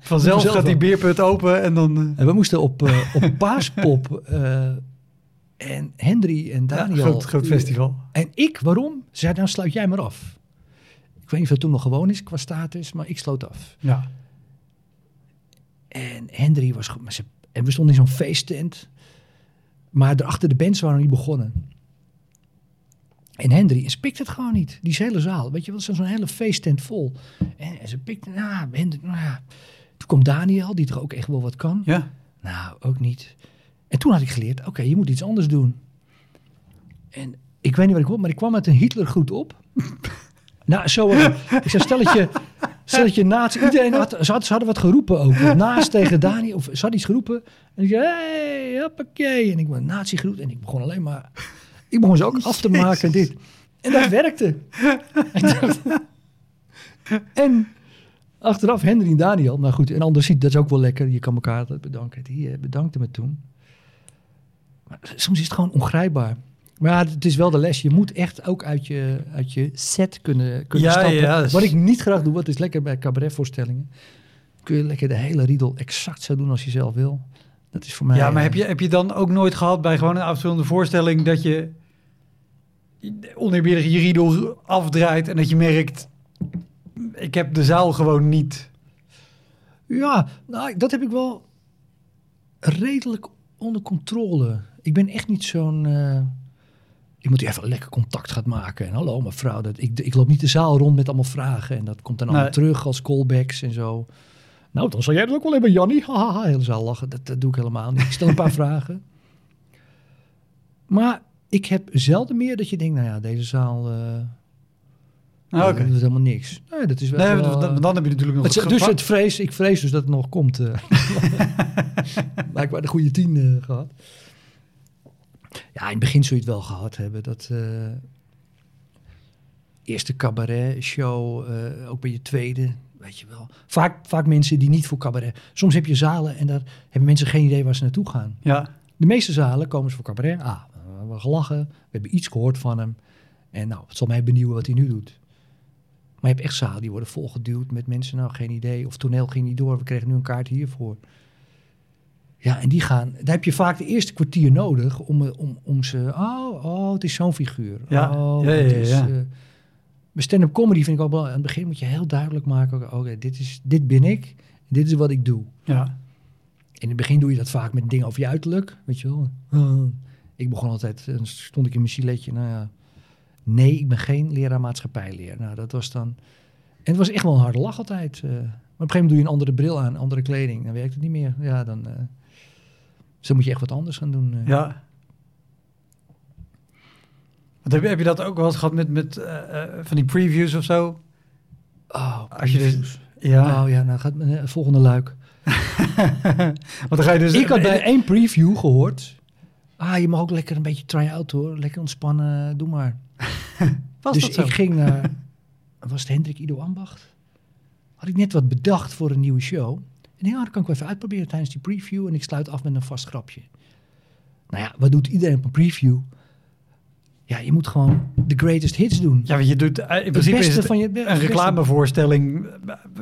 vanzelf, gaat die beerput open en dan... Uh... En we moesten op, uh, op Paaspop. Uh, en Henry en Daniël. Ja, groot, groot festival. Uh, en ik, waarom? Zei, dan sluit jij maar af. Ik weet niet of dat toen nog gewoon is qua status... maar ik sloot af. Ja. En Henry was... Ze, en we stonden in zo'n feesttent. Maar erachter de bands waren nog niet begonnen... En Henry, en ze pikt het gewoon niet. Die hele zaal, weet je wel, zo'n hele feesttent vol. En, en ze pikt, nou, Henry, nou. Toen komt Daniël, die toch ook echt wel wat kan. Ja. Nou, ook niet. En toen had ik geleerd, oké, okay, je moet iets anders doen. En ik weet niet wat ik wil, maar ik kwam met een Hitlergroet op. Nou, zo, uh, ik zei, stel dat je, stel dat je naast, iedereen had, ze, had, ze hadden wat geroepen ook. Naast tegen Daniël, of ze had iets geroepen. En ik zei, hey, hoppakee. En ik ben nazi-groet en ik begon alleen maar... Ik begon ze ook af te maken en dit. En dat werkte. En achteraf Henry en Daniël. Maar goed, en anders ziet, dat is ook wel lekker. Je kan elkaar bedanken. Die bedankte me toen. Maar soms is het gewoon ongrijpbaar. Maar ja, het is wel de les. Je moet echt ook uit je, uit je set kunnen, kunnen ja, stappen. Ja, is... Wat ik niet graag doe, wat is lekker bij cabaretvoorstellingen. Kun je lekker de hele riedel exact zo doen als je zelf wil. Dat is voor mij... Ja, maar heb je, heb je dan ook nooit gehad bij gewoon een afspelende voorstelling dat je oneerbiedig je riedel afdraait en dat je merkt, ik heb de zaal gewoon niet? Ja, nou, dat heb ik wel redelijk onder controle. Ik ben echt niet zo'n... Uh... Ik moet even lekker contact gaan maken. En hallo, mevrouw, dat, ik, ik loop niet de zaal rond met allemaal vragen. En dat komt dan allemaal nee. terug als callbacks en zo. Nou, dan zal jij dat ook wel hebben, Jannie. Haha, hele zaal lachen. Dat, dat doe ik helemaal niet. Ik stel een paar vragen. Maar ik heb zelden meer dat je denkt, nou ja, deze zaal... Uh, ah, okay. Dat is helemaal niks. Nee, dat is wel... Nee, wel dan, dan heb je natuurlijk nog... Het, het dus het vrees, ik vrees dus dat het nog komt. Uh, Blijkbaar de goede tien uh, gehad. Ja, in het begin zul je het wel gehad hebben. Dat uh, eerste cabaret show, uh, ook bij je tweede, weet je wel. Vaak, vaak mensen die niet voor cabaret. Soms heb je zalen en daar hebben mensen geen idee waar ze naartoe gaan. Ja. De meeste zalen komen ze voor cabaret. Ah, we hebben gelachen, we hebben iets gehoord van hem. En nou, het zal mij benieuwen wat hij nu doet. Maar je hebt echt zalen die worden volgeduwd met mensen, nou geen idee. Of toneel ging niet door, we kregen nu een kaart hiervoor. Ja, en die gaan... Daar heb je vaak de eerste kwartier nodig om, om, om ze... Oh, oh, het is zo'n figuur. Ja, oh, ja, ja, ja, is, ja. Uh, Bij stand-up comedy vind ik ook wel... Aan het begin moet je heel duidelijk maken... Oké, okay, dit is, dit ben ik. Dit is wat ik doe. Ja. In het begin doe je dat vaak met dingen over je uiterlijk. Weet je wel. Uh, ik begon altijd... Dan stond ik in mijn giletje. Nou ja. Nee, ik ben geen leraar maatschappijleer. Nou, dat was dan... En het was echt wel een harde lach altijd. Uh, maar op een gegeven moment doe je een andere bril aan. Andere kleding. Dan werkt het niet meer. Ja, dan... Uh, Dus dan moet je echt wat anders gaan doen. Ja. Want heb, je, heb je dat ook wel eens gehad met, met uh, van die previews of zo? Oh, als je dus, ja. Oh ja, nou gaat het uh, volgende luik. Want dan ga je dus. Ik had bij één preview gehoord. Ah, je mag ook lekker een beetje try-out hoor. Lekker ontspannen, doe maar. Was dus dat zo? Ik ging naar... Was het Hendrik Ido Ambacht? Had ik net wat bedacht voor een nieuwe show. En ja, dat kan ik even uitproberen tijdens die preview. En ik sluit af met een vast grapje. Nou ja, wat doet iedereen op een preview? Ja, je moet gewoon de greatest hits doen. Ja, want je doet in principe is het van je, een reclamevoorstelling.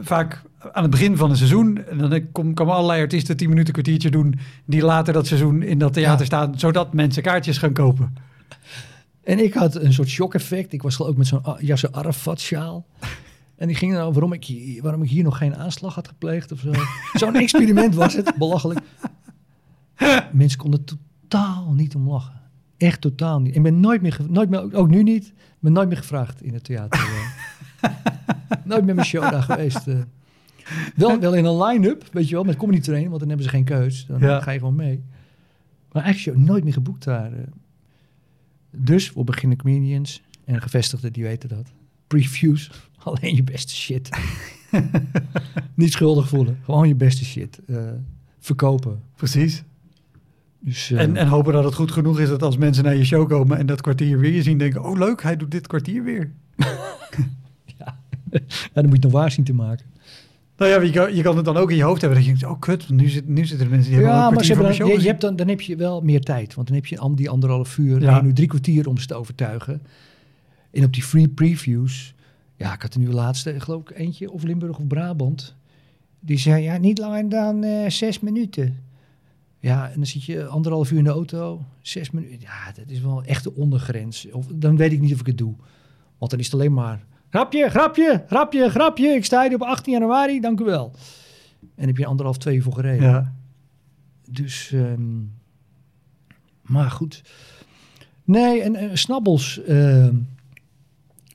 Vaak aan het begin van een seizoen. En dan komen allerlei artiesten tien minuten, kwartiertje doen. Die later dat seizoen in dat theater ja. staan. Zodat mensen kaartjes gaan kopen. En ik had een soort shock-effect. Ik was ook met zo'n Yasser Arafat-sjaal. En die ging dan over waarom ik, waarom ik hier nog geen aanslag had gepleegd of zo. Zo'n experiment was het, belachelijk. Mensen konden totaal niet om lachen. Echt totaal niet. Ik ben nooit meer, ge- nooit meer ook nu niet, ben nooit meer gevraagd in het theater. Nooit meer mijn show daar geweest. Uh. Wel, wel in een line-up, weet je wel, met Comedy Train, want dan hebben ze geen keus. Dan ja. ga je gewoon mee. Maar eigenlijk show nooit meer geboekt daar. Uh. Dus voor beginnende comedians en gevestigden, die weten dat. Previews. Alleen je beste shit. Niet schuldig voelen. Gewoon je beste shit. Uh, verkopen. Precies. Dus, uh, en, en hopen dat het goed genoeg is dat als mensen naar je show komen en dat kwartier weer zien, denken, oh leuk, hij doet dit kwartier weer. Ja. Ja, dan moet je het nog waar zien te maken. Nou ja, je kan, je kan het dan ook in je hoofd hebben. Dat je denkt, oh kut, nu, zit, nu zitten er mensen die ja, hebben al een kwartier maar van dan, show je, je hebt dan, dan heb je wel meer tijd. Want dan heb je die anderhalf uur, ja. nu drie kwartier om ze te overtuigen. En op die free previews... Ja, ik had er nu laatste, geloof ik, eentje, of Limburg of Brabant. Die zei, ja, niet langer dan uh, zes minuten. Ja, en dan zit je anderhalf uur in de auto, zes minuten. Ja, dat is wel echt de ondergrens. Of, dan weet ik niet of ik het doe. Want dan is het alleen maar, grapje, grapje, grapje, grapje. Ik sta hier op achttien januari, dank u wel. En heb je anderhalf, twee uur voor gereden. Ja. Dus, um, maar goed. Nee, en uh, snabbels... Uh,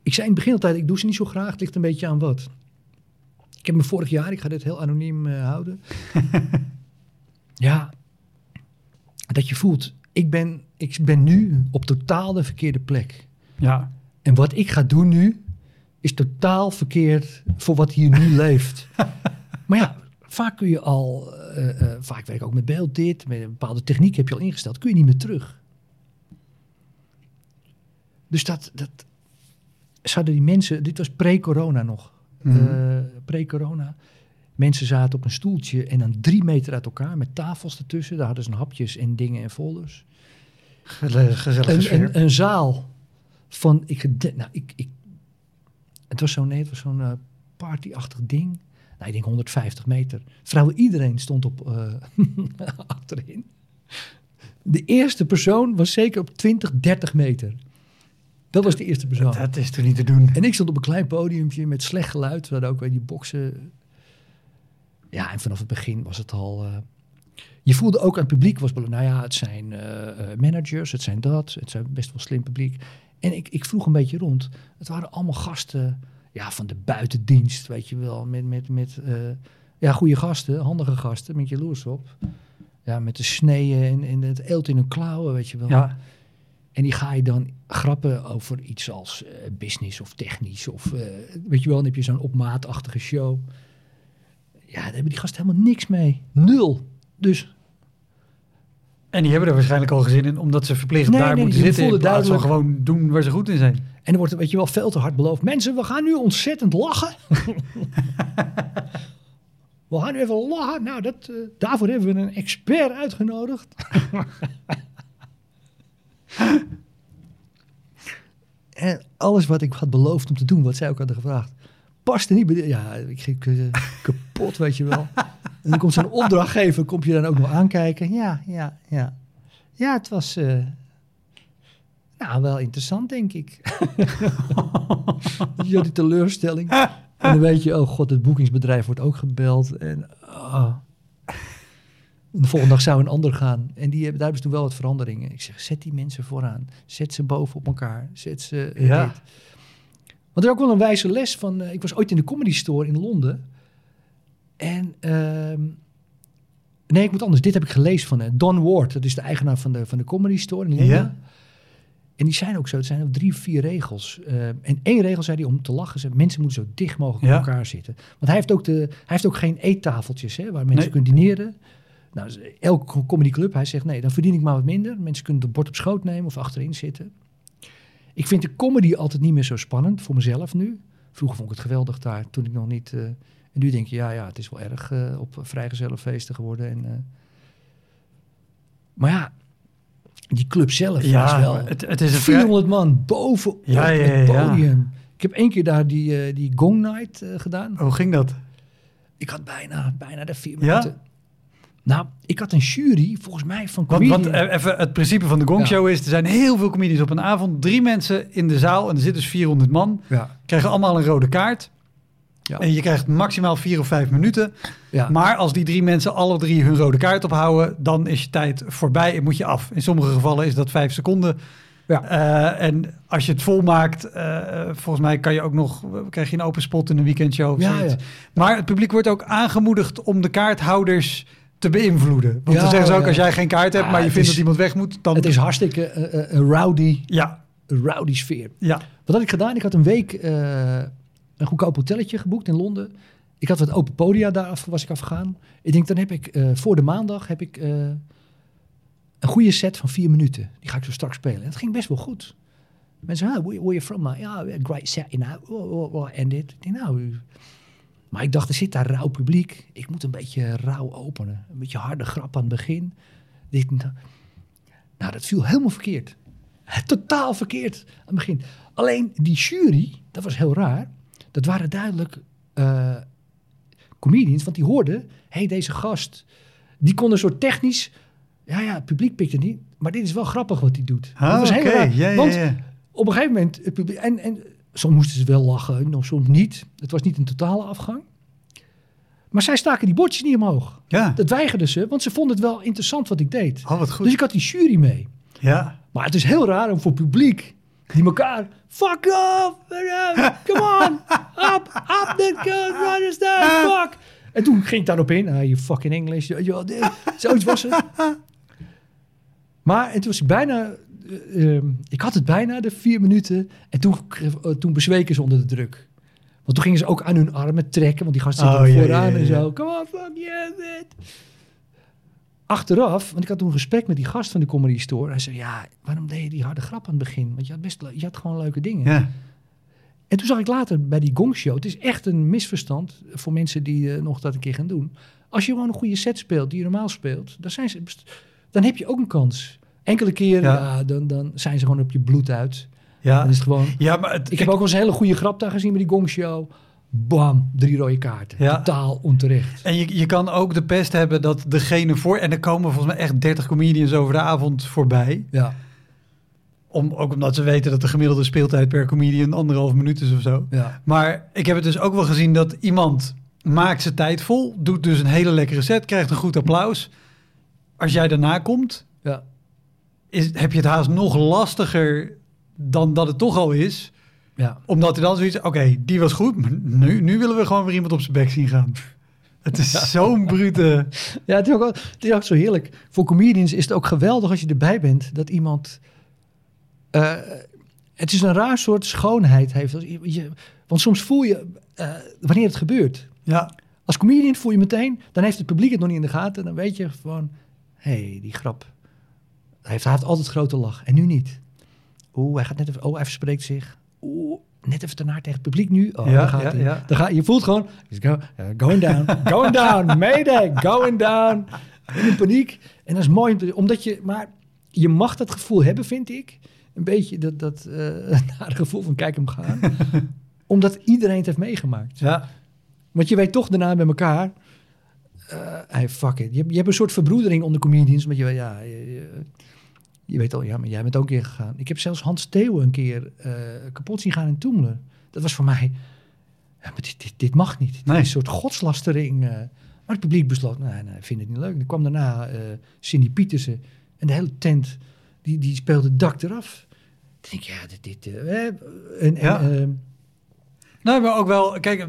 Ik zei in het begin altijd, ik doe ze niet zo graag. Het ligt een beetje aan wat. Ik heb me vorig jaar, ik ga dit heel anoniem uh, houden. Ja, dat je voelt, ik ben, ik ben nu op totaal de verkeerde plek. Ja. En wat ik ga doen nu, is totaal verkeerd voor wat hier nu leeft. Maar ja, vaak kun je al, uh, uh, vaak werk ik ook met beeld dit, met een bepaalde techniek heb je al ingesteld, kun je niet meer terug. Dus dat... dat zouden die mensen, dit was pre-corona nog, mm-hmm. uh, pre-corona. Mensen zaten op een stoeltje en dan drie meter uit elkaar met tafels ertussen. Daar hadden ze hapjes en dingen en folders. Gezellig. Een, een, een zaal van, ik, nou, ik, ik, het was zo'n, nee, het was zo'n uh, party-achtig ding. nou, ik denk honderdvijftig meter. Vrouwen, iedereen stond op uh, achterin. De eerste persoon was zeker op twintig, dertig meter. Dat was de eerste persoon. Dat is toch niet te doen. En ik stond op een klein podiumpje met slecht geluid. We hadden ook weer die boksen. Ja, en vanaf het begin was het al... Uh, je voelde ook aan het publiek, was, nou ja, het zijn uh, managers, het zijn dat, het zijn best wel slim publiek. En ik, ik vroeg een beetje rond. Het waren allemaal gasten, ja, van de buitendienst, weet je wel, met, met, met uh, ja, goede gasten, handige gasten, met jaloers op. Ja, met de sneeën en, en het eelt in hun klauwen, weet je wel. Ja. En die ga je dan grappen over iets als uh, business of technisch of, uh, weet je wel, dan heb je zo'n opmaatachtige show. Ja, daar hebben die gasten helemaal niks mee. Nul. Dus. En die hebben er waarschijnlijk al gezin in, omdat ze verplicht nee, daar nee, moeten zitten. In plaats van gewoon doen waar ze goed in zijn. En er wordt, weet je wel, veel te hard beloofd. Mensen, we gaan nu ontzettend lachen. We gaan nu even lachen. Nou, dat, uh, daarvoor hebben we een expert uitgenodigd. En alles wat ik had beloofd om te doen, wat zij ook hadden gevraagd, paste niet bij de, ja, ik ging uh, kapot, weet je wel. En dan komt zo'n opdrachtgever, kom je dan ook nog aankijken. Ja, ja, ja. Ja, het was... Uh, nou, wel interessant, denk ik. Ja, die teleurstelling. En dan weet je, oh god, het boekingsbedrijf wordt ook gebeld. En, oh. En de volgende dag zou een ander gaan. En die, daar hebben ze toen wel wat veranderingen. Ik zeg, zet die mensen vooraan. Zet ze boven op elkaar. Zet ze... Uh, ja. Dit. Want er is ook wel een wijze les van... Uh, ik was ooit in de Comedy Store in Londen... En, uh, nee, ik moet anders. Dit heb ik gelezen van uh, Don Ward. Dat is de eigenaar van de, van de Comedy Store in Londen. Ja. En die zijn ook zo. Het zijn ook drie, vier regels. Uh, en één regel zei hij om te lachen. Zei, mensen moeten zo dicht mogelijk ja. op elkaar zitten. Want hij heeft ook, de, hij heeft ook geen eettafeltjes, hè, waar mensen nee. kunnen dineren. Nou, elke comedyclub, hij zegt, nee, dan verdien ik maar wat minder. Mensen kunnen het bord op schoot nemen of achterin zitten. Ik vind de comedy altijd niet meer zo spannend voor mezelf nu. Vroeger vond ik het geweldig daar, toen ik nog niet... Uh, En nu denk je, ja, ja, het is wel erg uh, op vrijgezellenfeesten geworden. En, uh... Maar ja, die club zelf ja, is wel het, het is een vierhonderd vrij... man boven ja, ja, het podium. Ja. Ik heb één keer daar die, uh, die gong night uh, gedaan. Hoe ging dat? Ik had bijna, bijna de vier minuten. Ja? Nou, ik had een jury, volgens mij, van comedians. Want, want uh, even het principe van de gongshow ja. is, er zijn heel veel comedians op een avond. Drie mensen in de zaal, en er zitten dus vierhonderd man. Ja. Krijgen allemaal een rode kaart. Ja. En je krijgt maximaal vier of vijf minuten. Ja. Maar als die drie mensen alle drie hun rode kaart ophouden... dan is je tijd voorbij en moet je af. In sommige gevallen is dat vijf seconden. Ja. Uh, en als je het volmaakt... Uh, volgens mij kan je ook nog, krijg je een open spot in een weekendshow of ja, zoiets. Ja. Maar het publiek wordt ook aangemoedigd om de kaarthouders te beïnvloeden. Want ja, dan zeggen ze ook, ja. als jij geen kaart hebt... Ja, maar je vindt is, dat iemand weg moet... dan het is hartstikke uh, uh, rowdy, ja. een rowdy sfeer. Ja. Wat had ik gedaan? Ik had een week... Uh, een goedkoop hotelletje geboekt in Londen. Ik had wat open podia, daar was ik afgegaan. Ik denk, dan heb ik uh, voor de maandag heb ik, uh, een goede set van vier minuten. Die ga ik zo straks spelen. En dat ging best wel goed. Mensen, ah, where are you from? Ja, yeah, great set. En oh, oh, dit. Nou, maar ik dacht, er zit daar rauw publiek. Ik moet een beetje rauw openen. Een beetje harde grap aan het begin. Dit, nou. nou, dat viel helemaal verkeerd. Totaal verkeerd aan het begin. Alleen die jury, dat was heel raar. Dat waren duidelijk uh, comedians, want die hoorden... hey, deze gast, die kon een soort technisch... ja, ja, het publiek pikt het niet... maar dit is wel grappig wat hij doet. Oh, dat was okay. heel raar, ja, want ja, ja. op een gegeven moment... Het publiek, en, en soms moesten ze wel lachen, of soms niet. Het was niet een totale afgang. Maar zij staken die bordjes niet omhoog. Ja. Dat weigerden ze, want ze vonden het wel interessant wat ik deed. Oh, wat goed. Dus ik had die jury mee. Ja. Maar het is heel raar om voor publiek... die elkaar, fuck off, come on, up, up the coast, fuck. En toen ging ik daarop in, ah, je fucking English, zoiets was het. Maar en toen was ik bijna, uh, um, ik had het bijna de vier minuten en toen, uh, toen bezweken ze onder de druk. Want toen gingen ze ook aan hun armen trekken, want die gasten zitten oh, ja, vooraan ja, ja, ja. en zo, come on, fuck you, man. Achteraf, want ik had toen een gesprek met die gast van de Comedy Store. Hij zei, ja, waarom deed je die harde grap aan het begin? Want je had, best, je had gewoon leuke dingen. Ja. En toen zag ik later bij die gongshow... het is echt een misverstand voor mensen die uh, nog dat een keer gaan doen. Als je gewoon een goede set speelt, die je normaal speelt... dan, zijn ze, dan heb je ook een kans. Enkele keren, ja. uh, dan, dan zijn ze gewoon op je bloed uit. Ja, dan is het gewoon, ja maar het, ik heb ik, ook wel eens een hele goede grap daar gezien bij die gongshow... bam, drie rode kaarten. Ja. Totaal onterecht. En je, je kan ook de pest hebben dat degene voor... En er komen volgens mij echt dertig comedians over de avond voorbij. Ja. Om, ook omdat ze weten dat de gemiddelde speeltijd per comedian anderhalf minuut is of zo. Ja. Maar ik heb het dus ook wel gezien dat iemand maakt zijn tijd vol, doet dus een hele lekkere set, krijgt een goed applaus. Als jij daarna komt, ja. is, heb je het haast nog lastiger dan dat het toch al is. Ja. Omdat er dan zoiets, oké, okay, die was goed, maar nu, nu willen we gewoon weer iemand op zijn bek zien gaan. Het is ja. zo'n brute... Ja, het is, ook, het is ook zo heerlijk. Voor comedians is het ook geweldig als je erbij bent dat iemand... Uh, het is een raar soort schoonheid heeft. Je, je, want soms voel je uh, wanneer het gebeurt. Ja. Als comedian voel je meteen, dan heeft het publiek het nog niet in de gaten. Dan weet je gewoon, hé, hey, die grap. Hij heeft, hij heeft altijd grote lach. En nu niet. Oeh, hij gaat net even, oh, hij verspreekt zich. Oeh, net even te naar tegen het publiek nu. Oh, ja, dan gaat ja, hij, ja. Dan ga, je voelt gewoon, go, uh, going down, going down, mayday, going down. In paniek. En dat is mooi, omdat je, maar je mag dat gevoel hebben, vind ik. Een beetje dat, dat uh, nare gevoel van kijk hem gaan. Omdat iedereen het heeft meegemaakt. Ja. Want je weet toch daarna met elkaar... Uh, hey, fuck it. Je, je hebt een soort verbroedering onder comedians. Want je, ja, je, je, je weet al, ja, maar jij bent ook een keer gegaan. Ik heb zelfs Hans Teeuwen een keer uh, kapot zien gaan in Toemler. Dat was voor mij... Ja, maar dit, dit, dit mag niet. Dit nee. is een soort godslastering. Uh, maar het publiek besloot, nee, nee, ik vind het niet leuk. Er kwam daarna uh, Cindy Pieterse en de hele tent... Die, die speelde het dak eraf. Dan denk ik, ja, dit... dit uh, en, en, ja. Uh, nou, maar ook wel... Kijk,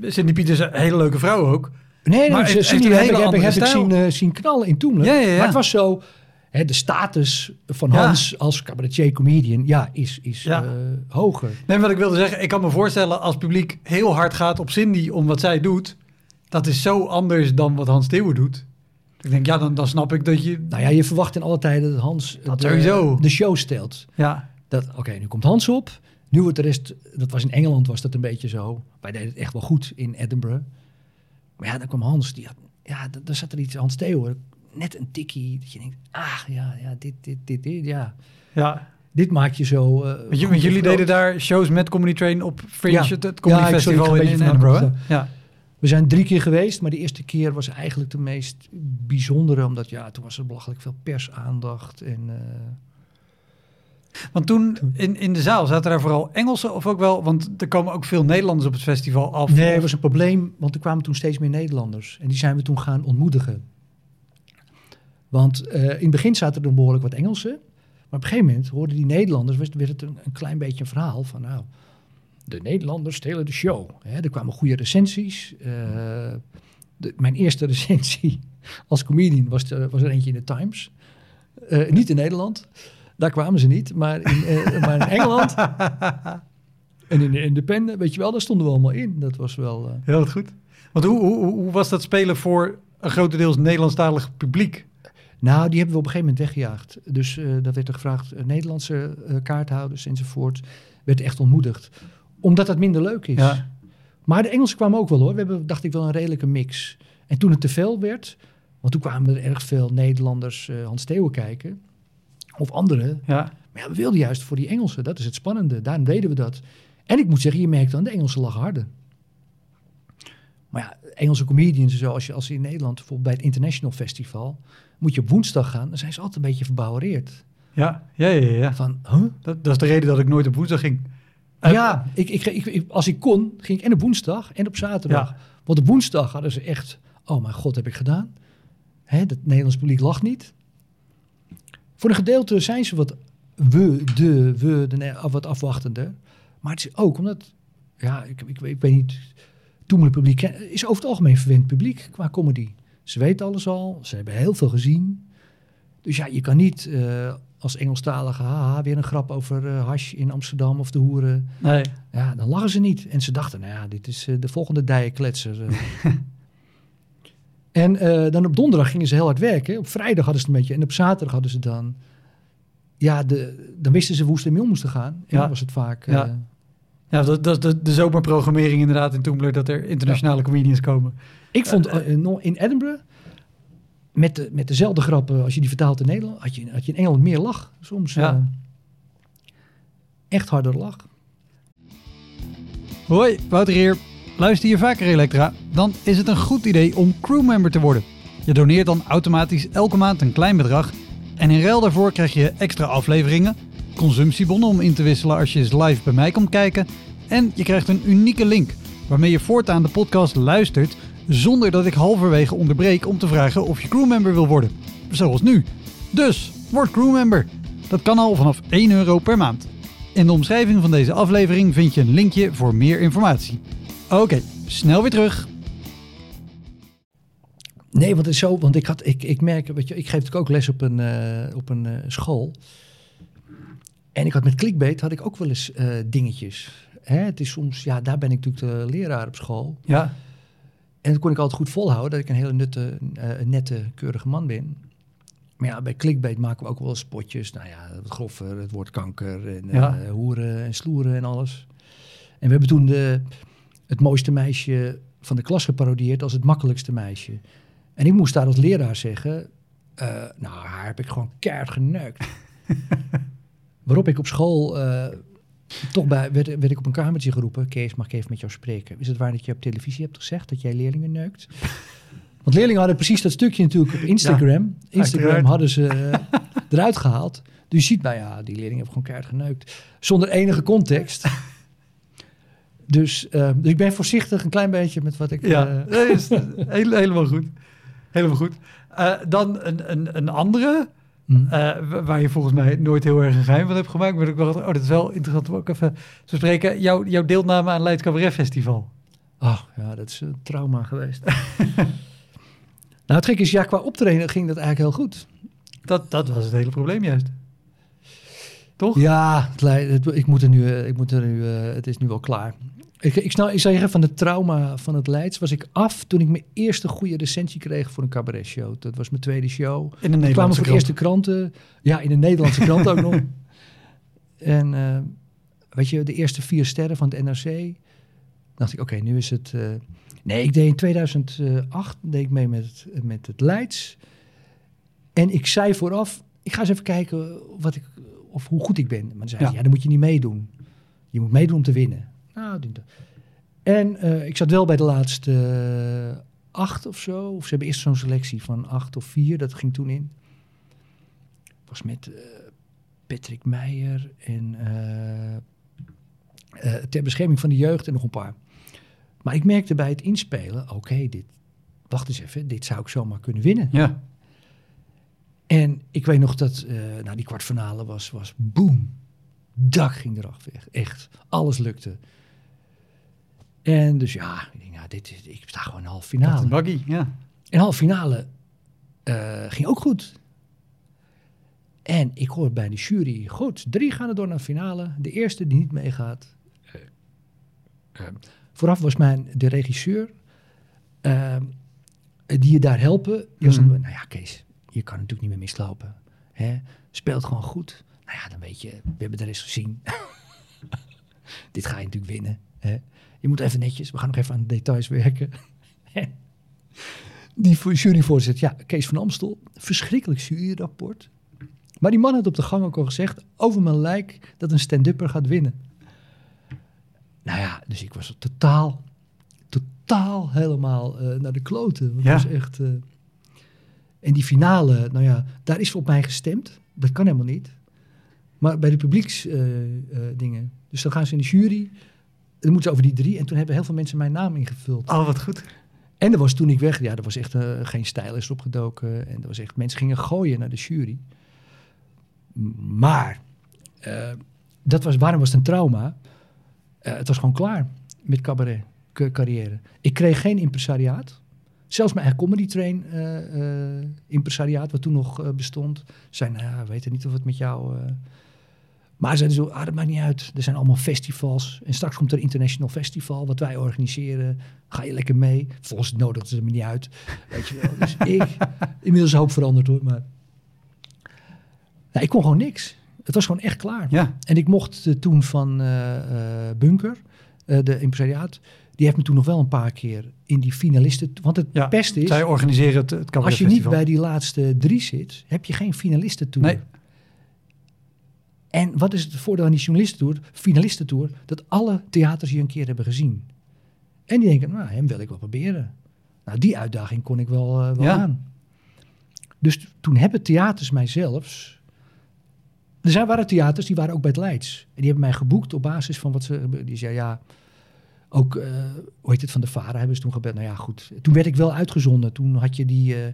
Cindy Piet is een hele leuke vrouw ook. Nee, nee, ze, Cindy heb, heb, heb ik zien, uh, zien knallen in Toemler. Ja, ja, ja. Maar het was zo... Hè, de status van ja. Hans als cabaretier-comedian... ja, is, is ja. Uh, hoger. Nee, wat ik wilde zeggen... Ik kan me voorstellen als het publiek heel hard gaat op Cindy... om wat zij doet... dat is zo anders dan wat Hans Teeuwen doet... Ik denk, ja, dan, dan snap ik dat je... Nou ja, je verwacht in alle tijden dat Hans dat de, de show stelt. Ja. Dat, oké, okay, nu komt Hans op. Nu wordt de rest... Dat was in Engeland, was dat een beetje zo. Wij deden het echt wel goed in Edinburgh. Maar ja, dan kwam Hans. Die had, ja, daar zat er iets... Hans Teeuwen, net een tikkie. Dat je denkt, ah, ja, ja, dit, dit, dit, dit, ja. Ja. Dit maakt je zo... Uh, want jullie groot. Deden daar shows met Comedy Train op Fringe, ja. het, het Comedy ja, Festival in Edinburgh. Ja, ja. We zijn drie keer geweest, maar de eerste keer was eigenlijk de meest bijzondere. Omdat ja, toen was er belachelijk veel persaandacht. En, uh... Want toen in, in de zaal zaten er vooral Engelsen of ook wel? Want er komen ook veel Nederlanders op het festival af. Nee, dat was een probleem, want er kwamen toen steeds meer Nederlanders. En die zijn we toen gaan ontmoedigen. Want uh, in het begin zaten er behoorlijk wat Engelsen. Maar op een gegeven moment hoorden die Nederlanders, werd het een, een klein beetje een verhaal van... nou. De Nederlanders stelen de show. He, er kwamen goede recensies. Uh, de, mijn eerste recensie als comedian was, te, was er eentje in de Times. Uh, niet in Nederland. Daar kwamen ze niet. Maar in, uh, maar in Engeland. En in de Independent, weet je wel, daar stonden we allemaal in. Dat was wel... Uh... Heel goed. Want hoe, hoe, hoe was dat spelen voor een grotendeels Nederlandstalig publiek? Nou, die hebben we op een gegeven moment weggejaagd. Dus uh, dat werd er gevraagd. Uh, Nederlandse uh, kaarthouders enzovoort. Werd echt ontmoedigd. Omdat dat minder leuk is. Ja. Maar de Engelsen kwamen ook wel hoor. We hebben, dacht ik, wel een redelijke mix. En toen het te veel werd... Want toen kwamen er erg veel Nederlanders uh, Hans Teeuwen kijken. Of anderen. Ja. Maar ja, we wilden juist voor die Engelsen. Dat is het spannende. Daarom deden we dat. En ik moet zeggen, je merkt dan, de Engelsen lachen harder. Maar ja, Engelse comedians en zo. Als je, als je in Nederland, bijvoorbeeld bij het International Festival... moet je op woensdag gaan, dan zijn ze altijd een beetje verbouwereerd. Ja, ja, ja. ja. Van, huh? dat, dat is de reden dat ik nooit op woensdag ging... Ja, ik, ik, ik, als ik kon, ging ik en op woensdag en op zaterdag. Ja. Want op woensdag hadden ze echt... Oh mijn god, heb ik gedaan? Het Nederlands publiek lacht niet. Voor een gedeelte zijn ze wat, we, de, we, de, wat afwachtender. Maar het is ook omdat... Ja, ik, ik, ik weet niet... Toen het publiek is over het algemeen verwend publiek qua comedy. Ze weten alles al. Ze hebben heel veel gezien. Dus ja, je kan niet... Uh, als Engelstalige, haha, weer een grap over uh, hash in Amsterdam of de hoeren. Nee. Ja, dan lachen ze niet. En ze dachten, nou ja, dit is uh, de volgende dijenkletser. Uh. en uh, dan op donderdag gingen ze heel hard werken. Op vrijdag hadden ze het een beetje. En op zaterdag hadden ze dan... Ja, de, dan wisten ze hoe ze ermee om moesten gaan. En ja. dan was het vaak... Uh, ja, ja dat, dat is de, de zomerprogrammering inderdaad in Toemler... dat er internationale ja. comedians komen. Ik uh, vond uh, in Edinburgh... Met, de, met dezelfde grappen, als je die vertaalt in Nederland... had je, had je in Engeland meer lach soms. Ja. Uh, echt harder lach. Hoi, Wouter hier. Luister je vaker Elektra? Dan is het een goed idee om crewmember te worden. Je doneert dan automatisch elke maand een klein bedrag en in ruil daarvoor krijg je extra afleveringen, consumptiebonnen om in te wisselen als je eens live bij mij komt kijken en je krijgt een unieke link waarmee je voortaan de podcast luistert zonder dat ik halverwege onderbreek om te vragen of je crewmember wil worden. Zoals nu. Dus, word crewmember. Dat kan al vanaf één euro per maand. In de omschrijving van deze aflevering vind je een linkje voor meer informatie. Oké, okay, snel weer terug. Nee, want het is zo, want ik had, ik, ik merk, weet je, ik geef natuurlijk ook les op een, uh, op een uh, school. En ik had met Clickbait had ik ook wel eens uh, dingetjes. Hè, het is soms, ja, daar ben ik natuurlijk de leraar op school. Ja. En dat kon ik altijd goed volhouden, dat ik een hele nutte, uh, nette, keurige man ben. Maar ja, bij Clickbait maken we ook wel spotjes. Nou ja, wat groffer, het woord kanker en ja. uh, hoeren en sloeren en alles. En we hebben toen de, het mooiste meisje van de klas geparodieerd als het makkelijkste meisje. En ik moest daar als leraar zeggen, uh, nou, haar heb ik gewoon keihard geneukt. Waarop ik op school, uh, toch bij, werd, werd ik op een kamertje geroepen. Kees, mag ik even met jou spreken? Is het waar dat je op televisie hebt gezegd dat jij leerlingen neukt? Want leerlingen hadden precies dat stukje natuurlijk op Instagram. Ja, Instagram hadden ze uh, eruit gehaald. Dus je ziet, nou ja, die leerlingen hebben gewoon keihard geneukt. Zonder enige context. Dus, uh, dus ik ben voorzichtig een klein beetje met wat ik... Ja, uh, dat is heel, helemaal goed. Helemaal goed. Uh, dan een, een, een andere... Mm. Uh, waar je volgens mij nooit heel erg een geheim van hebt gemaakt. Maar ik dacht, oh, dat is wel interessant om ook even te spreken. Jouw, jouw deelname aan Leids Cabaret Festival. Oh, ja, dat is een trauma geweest. Nou, het gek is, ja, qua optreden ging dat eigenlijk heel goed. Dat, dat was het hele probleem juist. Toch? Ja, het, het, ik moet er nu, ik moet er nu uh, het is nu wel klaar. Ik, ik, snel, ik zou zeggen, van het trauma van het Leids was ik af toen ik mijn eerste goede recensie kreeg voor een cabaret show. Dat was mijn tweede show. In de Nederlandse kwamen voor de eerste kranten. Ja, in de Nederlandse krant ook nog. En uh, weet je, de eerste vier sterren van het N R C. Dacht ik, oké, okay, nu is het... Uh, nee, ik deed in tweeduizend acht deed ik mee met, met het Leids. En ik zei vooraf, ik ga eens even kijken wat ik, of hoe goed ik ben. Maar dan zei ja. ja, dan moet je niet meedoen. Je moet meedoen om te winnen. Nou, en uh, ik zat wel bij de laatste uh, acht of zo. Of ze hebben eerst zo'n selectie van acht of vier. Dat ging toen in. Was met uh, Patrick Meijer en uh, uh, Ter Bescherming van de Jeugd en nog een paar. Maar ik merkte bij het inspelen, oké, okay, dit, wacht eens even, dit zou ik zomaar kunnen winnen. Ja. En ik weet nog dat, uh, nou die kwartfinale was, was boom. Dak ging eraf weg, echt. Alles lukte. En dus ja, ik denk, nou, dit, dit, ik sta gewoon in halve finale. Een buggy, ja. En halve finale uh, ging ook goed. En ik hoor bij de jury, goed, drie gaan er door naar de finale. De eerste die niet meegaat. Uh, um. Vooraf was mijn, de regisseur, uh, die je daar helpen. Die was mm. een, nou ja, Kees, je kan natuurlijk niet meer mislopen. Hè? Speelt gewoon goed. Nou ja, dan weet je, we hebben de rest gezien. Dit ga je natuurlijk winnen. Hè? Je moet even netjes, we gaan nog even aan de details werken. Die juryvoorzitter, ja, Kees van Amstel. Verschrikkelijk juryrapport. Maar die man had op de gang ook al gezegd, over mijn lijk dat een stand-upper gaat winnen. Nou ja, dus ik was totaal, totaal helemaal uh, naar de kloten. Dat ja. was echt... Uh... En die finale, nou ja, daar is op mij gestemd. Dat kan helemaal niet. Maar bij de publieksdingen. Uh, uh, dus dan gaan ze in de jury. Dan moeten ze over die drie. En toen hebben heel veel mensen mijn naam ingevuld. Oh, wat goed. En er was toen ik weg. Ja, er was echt uh, geen stylist opgedoken. En er was echt, mensen gingen gooien naar de jury. Maar, uh, dat was, waarom was het een trauma? Uh, het was gewoon klaar met cabaret, k- carrière. Ik kreeg geen impresariaat. Zelfs mijn eigen Comedy Train uh, uh, impresariaat, wat toen nog uh, bestond, zei, nou ja, weet niet of het met jou... Uh... Maar zeiden zo, ah, dat maakt niet uit. Er zijn allemaal festivals. En straks komt er International Festival, wat wij organiseren. Ga je lekker mee? Volgens het nodigde ze me niet uit. Weet je wel, dus ik... Inmiddels hoop veranderd hoor, maar... Nou, ik kon gewoon niks. Het was gewoon echt klaar. Ja. En ik mocht uh, toen van uh, uh, Bunker, uh, de impresariaat... die heeft me toen nog wel een paar keer in die finalisten... Want het ja, beste is... Zij organiseren het, het als je niet festival. Bij die laatste drie zit... heb je geen finalistentour. Nee. En wat is het voordeel aan die journalistentour? Finalistentour, dat alle theaters je een keer hebben gezien. En die denken, nou, hem wil ik wel proberen. Nou, die uitdaging kon ik wel, uh, wel ja. aan. Dus toen hebben theaters mij zelfs... Er zijn, waren theaters, die waren ook bij het Leids. En die hebben mij geboekt op basis van wat ze... Die zei, ja, ook... Uh, hoe heet het, van de Vara hebben ze toen gebeld. Nou ja, goed. Toen werd ik wel uitgezonden. Toen had je die uh,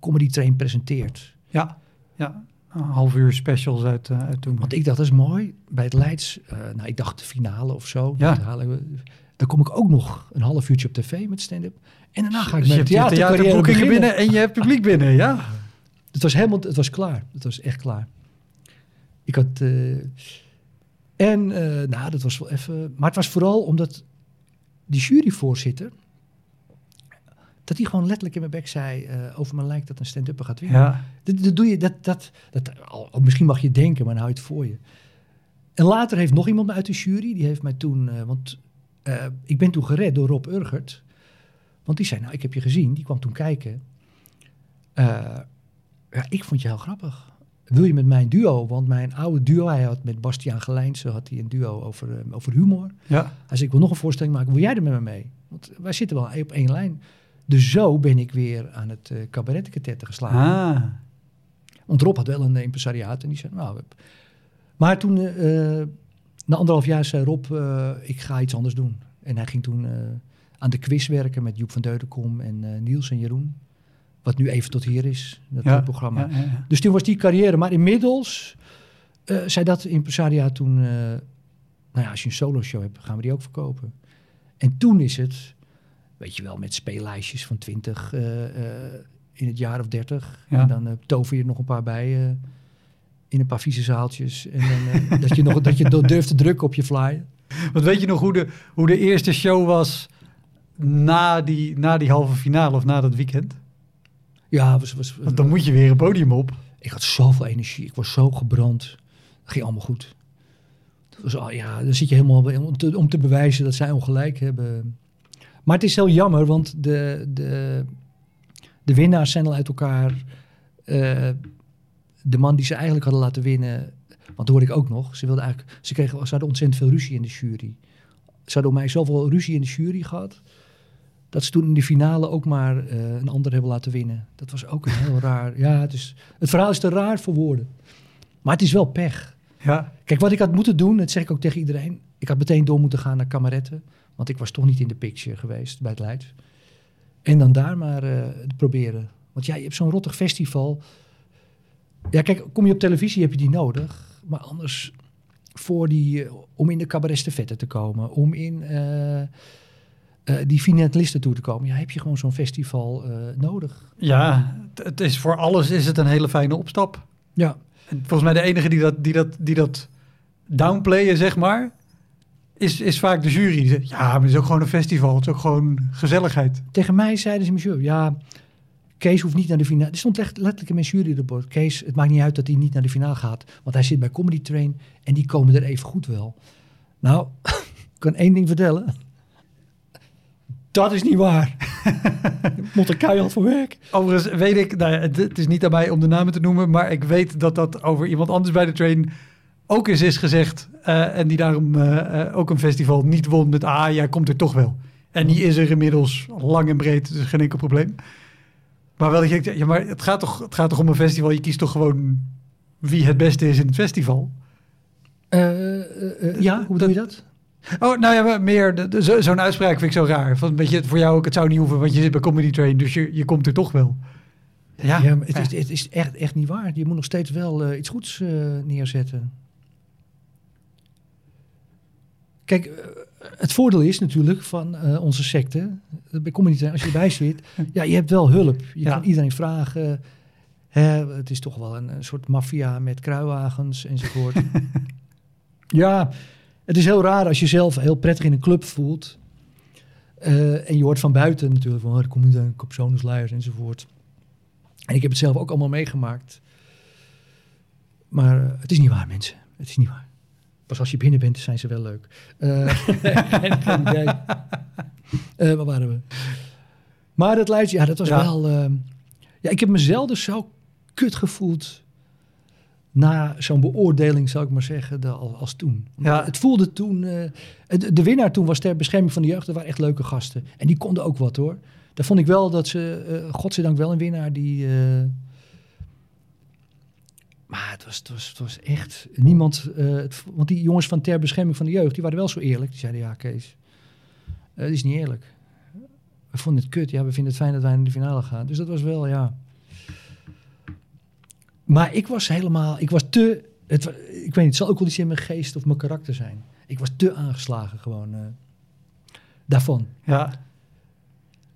Comedy Train presenteert. Ja, ja. Een half uur specials uit, uh, uit Toemler. Want ik dacht, dat is mooi. Bij het Leids, uh, nou, ik dacht de finale of zo. Ja. Dan kom ik ook nog een half uurtje op tv met stand-up. En daarna ga ik dus met theaterboekingen theater binnen en je hebt publiek ah. binnen, ja. Het was helemaal, het was klaar. Het was echt klaar. Ik had... Uh, en, uh, nou, dat was wel even... Maar het was vooral omdat die juryvoorzitter... dat hij gewoon letterlijk in mijn bek zei... Uh, over mijn lijk dat een stand-upper gaat winnen. Ja. Dat, dat doe je... Dat, dat, dat, al, misschien mag je denken, maar dan hou je het voor je. En later heeft nog iemand uit de jury... die heeft mij toen... Uh, want uh, ik ben toen gered door Rob Urgert. Want die zei, nou, ik heb je gezien. Die kwam toen kijken. Uh, ja, ik vond je heel grappig. Wil je met mijn duo? Want mijn oude duo... hij had met Bastiaan Gelijnsen... had hij een duo over, uh, over humor. Ja. Hij zei, ik wil nog een voorstelling maken. Wil jij er met me mee? Want wij zitten wel op één lijn... Dus zo ben ik weer aan het uh, cabaretketetten geslagen. Ah. Want Rob had wel een impresariaat en die zei... nou, maar toen, uh, na anderhalf jaar, zei Rob... Uh, ik ga iets anders doen. En hij ging toen uh, aan de quiz werken met Joep van Deudekom... en uh, Niels en Jeroen. Wat nu even tot hier is, dat ja, programma. Ja, ja, ja. Dus toen was die carrière. Maar inmiddels uh, zei dat impresariaat toen... Uh, nou ja, als je een solo show hebt, gaan we die ook verkopen. En toen is het... weet je wel, met speellijstjes van twintig uh, uh, in het jaar of dertig. Ja. En dan uh, tover je er nog een paar bij uh, in een paar vieze zaaltjes. En dan, uh, dat je nog dat je durft te drukken op je flyer. Want weet je nog hoe de, hoe de eerste show was na die, na die halve finale of na dat weekend? Ja, was, was, want dan moet je weer een podium op. Ik had zoveel energie, ik was zo gebrand. Dat ging allemaal goed. Dat was, ja, dan zit je helemaal om te, om te bewijzen dat zij ongelijk hebben... Maar het is heel jammer, want de, de, de winnaars zijn al uit elkaar. Uh, de man die ze eigenlijk hadden laten winnen, want dat hoorde ik ook nog. Ze, wilden eigenlijk, ze, kregen, ze hadden ontzettend veel ruzie in de jury. Ze hadden om mij zoveel ruzie in de jury gehad... dat ze toen in de finale ook maar uh, een ander hebben laten winnen. Dat was ook een heel raar... Ja, het, is, het verhaal is te raar voor woorden. Maar het is wel pech. Ja. Kijk, wat ik had moeten doen, dat zeg ik ook tegen iedereen... ik had meteen door moeten gaan naar kameretten... want ik was toch niet in de picture geweest bij het Leids. En dan daar maar uh, proberen. Want ja, je hebt zo'n rottig festival. Ja, kijk, kom je op televisie, heb je die nodig. Maar anders, voor die, uh, om in de cabarets te vetten te komen... om in uh, uh, die finalisten toe te komen... ja, heb je gewoon zo'n festival uh, nodig. Ja, het is voor alles is het een hele fijne opstap. Ja. En volgens mij de enige die dat, die dat, die dat downplayen, zeg maar... Is, is vaak de jury die zegt, ja, maar het is ook gewoon een festival. Het is ook gewoon gezelligheid. Tegen mij zeiden ze, monsieur, ja, Kees hoeft niet naar de finale. Er stond echt letterlijk in mijn juryrapport. Kees, het maakt niet uit dat hij niet naar de finale gaat. Want hij zit bij Comedy Train en die komen er even goed wel. Nou, ik kan één ding vertellen. Dat is niet waar. Moet er keihard voor werk. Overigens weet ik, nou, het, het is niet aan mij om de namen te noemen. Maar ik weet dat dat over iemand anders bij de Train... ook eens is gezegd uh, en die daarom uh, uh, ook een festival niet won met... ah, ja, komt er toch wel. En die is er inmiddels lang en breed, dus geen enkel probleem. Maar wel dat je denkt, ja, maar het gaat, toch, het gaat toch om een festival? Je kiest toch gewoon wie het beste is in het festival? Uh, uh, uh, ja, hoe doe je dat? Oh, nou ja, meer de, de, zo, zo'n uitspraak vind ik zo raar. Van, weet je, voor jou ook, het zou niet hoeven, want je zit bij Comedy Train... dus je, je komt er toch wel. Ja, ja maar het, ja. Is, het is echt, echt niet waar. Je moet nog steeds wel uh, iets goeds uh, neerzetten... Kijk, het voordeel is natuurlijk van uh, onze secte, bij Comedy Train, als je erbij zit, ja, je hebt wel hulp. Je ja. kan iedereen vragen. Hè, het is toch wel een, een soort maffia met kruiwagens enzovoort. Ja, het is heel raar als je zelf heel prettig in een club voelt. Uh, en je hoort van buiten natuurlijk van, oh, Comedy Train, Kopzonusleiers enzovoort. En ik heb het zelf ook allemaal meegemaakt. Maar uh, het is niet waar, mensen. Het is niet waar. Pas als je binnen bent, zijn ze wel leuk. Uh, geen, geen idee. Uh, waar waren we? Maar dat Leids, ja, dat was ja. wel... Uh, ja, ik heb mezelf dus zo kut gevoeld. na zo'n beoordeling, zou ik maar zeggen, de, als toen. Ja. Het voelde toen... Uh, de, de winnaar toen was Ter Bescherming van de Jeugd. Dat waren echt leuke gasten. En die konden ook wat, hoor. Daar vond ik wel dat ze... Uh, godzijdank wel een winnaar die... Uh, maar het was, het was, het was echt... Niemand... Uh, het, want die jongens van Ter Bescherming van de Jeugd, die waren wel zo eerlijk. Die zeiden, ja, Kees, uh, dat is niet eerlijk. We vonden het kut. Ja, we vinden het fijn dat wij naar de finale gaan. Dus dat was wel, ja... Maar ik was helemaal, ik was te, het, ik weet niet, het zal ook wel iets in mijn geest of mijn karakter zijn. Ik was te aangeslagen gewoon uh, daarvan. Ja.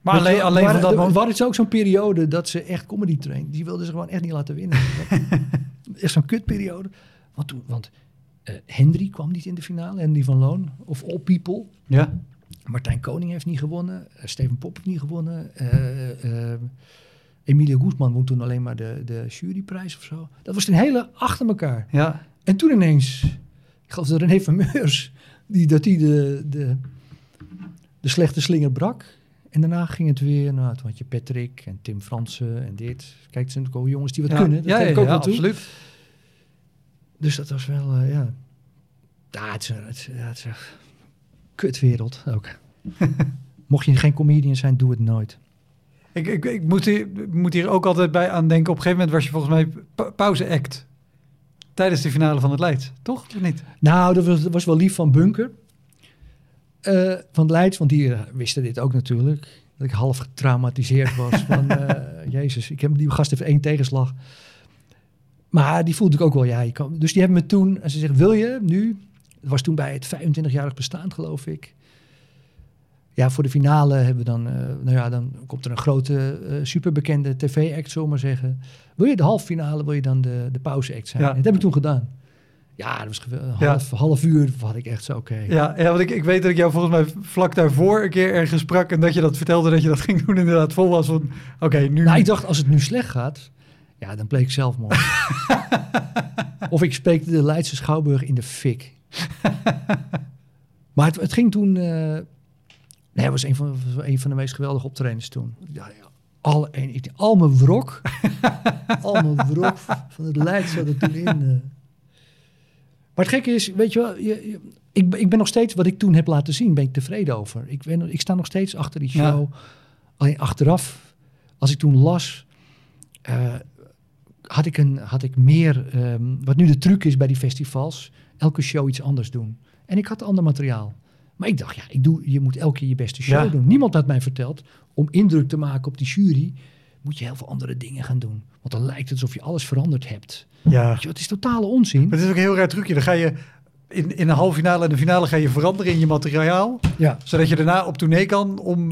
Maar alleen, je, alleen waar, van dat moment... Waar is ook zo'n periode dat ze echt Comedy Train, die wilden ze gewoon echt niet laten winnen. Echt zo'n kutperiode. Want, toen, want uh, Henry kwam niet in de finale, Henry van Loon of All People. Ja. Martijn Koning heeft niet gewonnen, uh, Stefan Pop heeft niet gewonnen. Uh, uh, Emilia Guzman won toen alleen maar de, de juryprijs of zo. Dat was een hele achter elkaar. Ja. En toen ineens, ik geloof dat René van Meurs, die, dat die de, de, de slechte slinger brak. En daarna ging het weer, nou, toen had je Patrick en Tim Fransen en dit. Kijk, het zijn natuurlijk al jongens die wat ja. kunnen. Dat ja, ja, ik ook ja, wel ja absoluut. Dus dat was wel, uh, ja. Ja, het is een, het, ja, het is een kutwereld ook. Mocht je geen comedian zijn, doe het nooit. Ik, ik, ik moet, hier, moet hier ook altijd bij aan denken. Op een gegeven moment was je volgens mij pa- pauze-act. Tijdens de finale van het Leids, toch? Of niet? Nou, dat was, dat was wel lief van Bunker. Uh, van Leids, want die uh, wisten dit ook natuurlijk. Dat ik half getraumatiseerd was. van uh, Jezus, ik heb die gast heeft één tegenslag. Maar die voelde ik ook wel. Ja, je kan, dus die hebben me toen... En ze zegt, wil je nu? Het was toen bij het vijfentwintigjarig bestaan, geloof ik. Ja, voor de finale hebben we dan... Uh, nou ja, dan komt er een grote, uh, superbekende tv-act, zullen we maar zeggen. Wil je de halffinale, wil je dan de, de pauze-act zijn? Ja. Dat heb ik toen gedaan. Ja, dat was een half, ja. half uur had ik echt zo, oké. Okay. Ja, ja, want ik, ik weet dat ik jou volgens mij vlak daarvoor een keer ergens sprak... en dat je dat vertelde, dat je dat ging doen, inderdaad vol was van... Oké, okay, nu... Nou, ik dacht, als het nu slecht gaat... Ja, dan pleeg ik zelfmoord. Of ik spreek de Leidse Schouwburg in de fik. Maar het, het ging toen... Uh, Nee, het was een van, een van de meest geweldige optredens toen. Ja, ja. Al, en, ik, al mijn wrok. al mijn wrok van het Leids zat er toen in. Uh. Maar het gekke is, weet je wel... Je, je, ik, ik ben nog steeds, wat ik toen heb laten zien, ben ik tevreden over. Ik, ben, ik sta nog steeds achter die show. Ja. Alleen achteraf, als ik toen las... Uh, had, ik een, had ik meer... Um, wat nu de truc is bij die festivals... elke show iets anders doen. En ik had ander materiaal. Maar ik dacht, ja, ik doe, je moet elke keer je beste show ja. doen. Niemand had mij verteld, om indruk te maken op die jury... moet je heel veel andere dingen gaan doen. Want dan lijkt het alsof je alles veranderd hebt. Ja. Weet je, het is totale onzin. Maar het is ook een heel raar trucje. Dan ga je in, in de halve finale en de finale ga je veranderen in je materiaal... Ja. Zodat je daarna op tournee kan om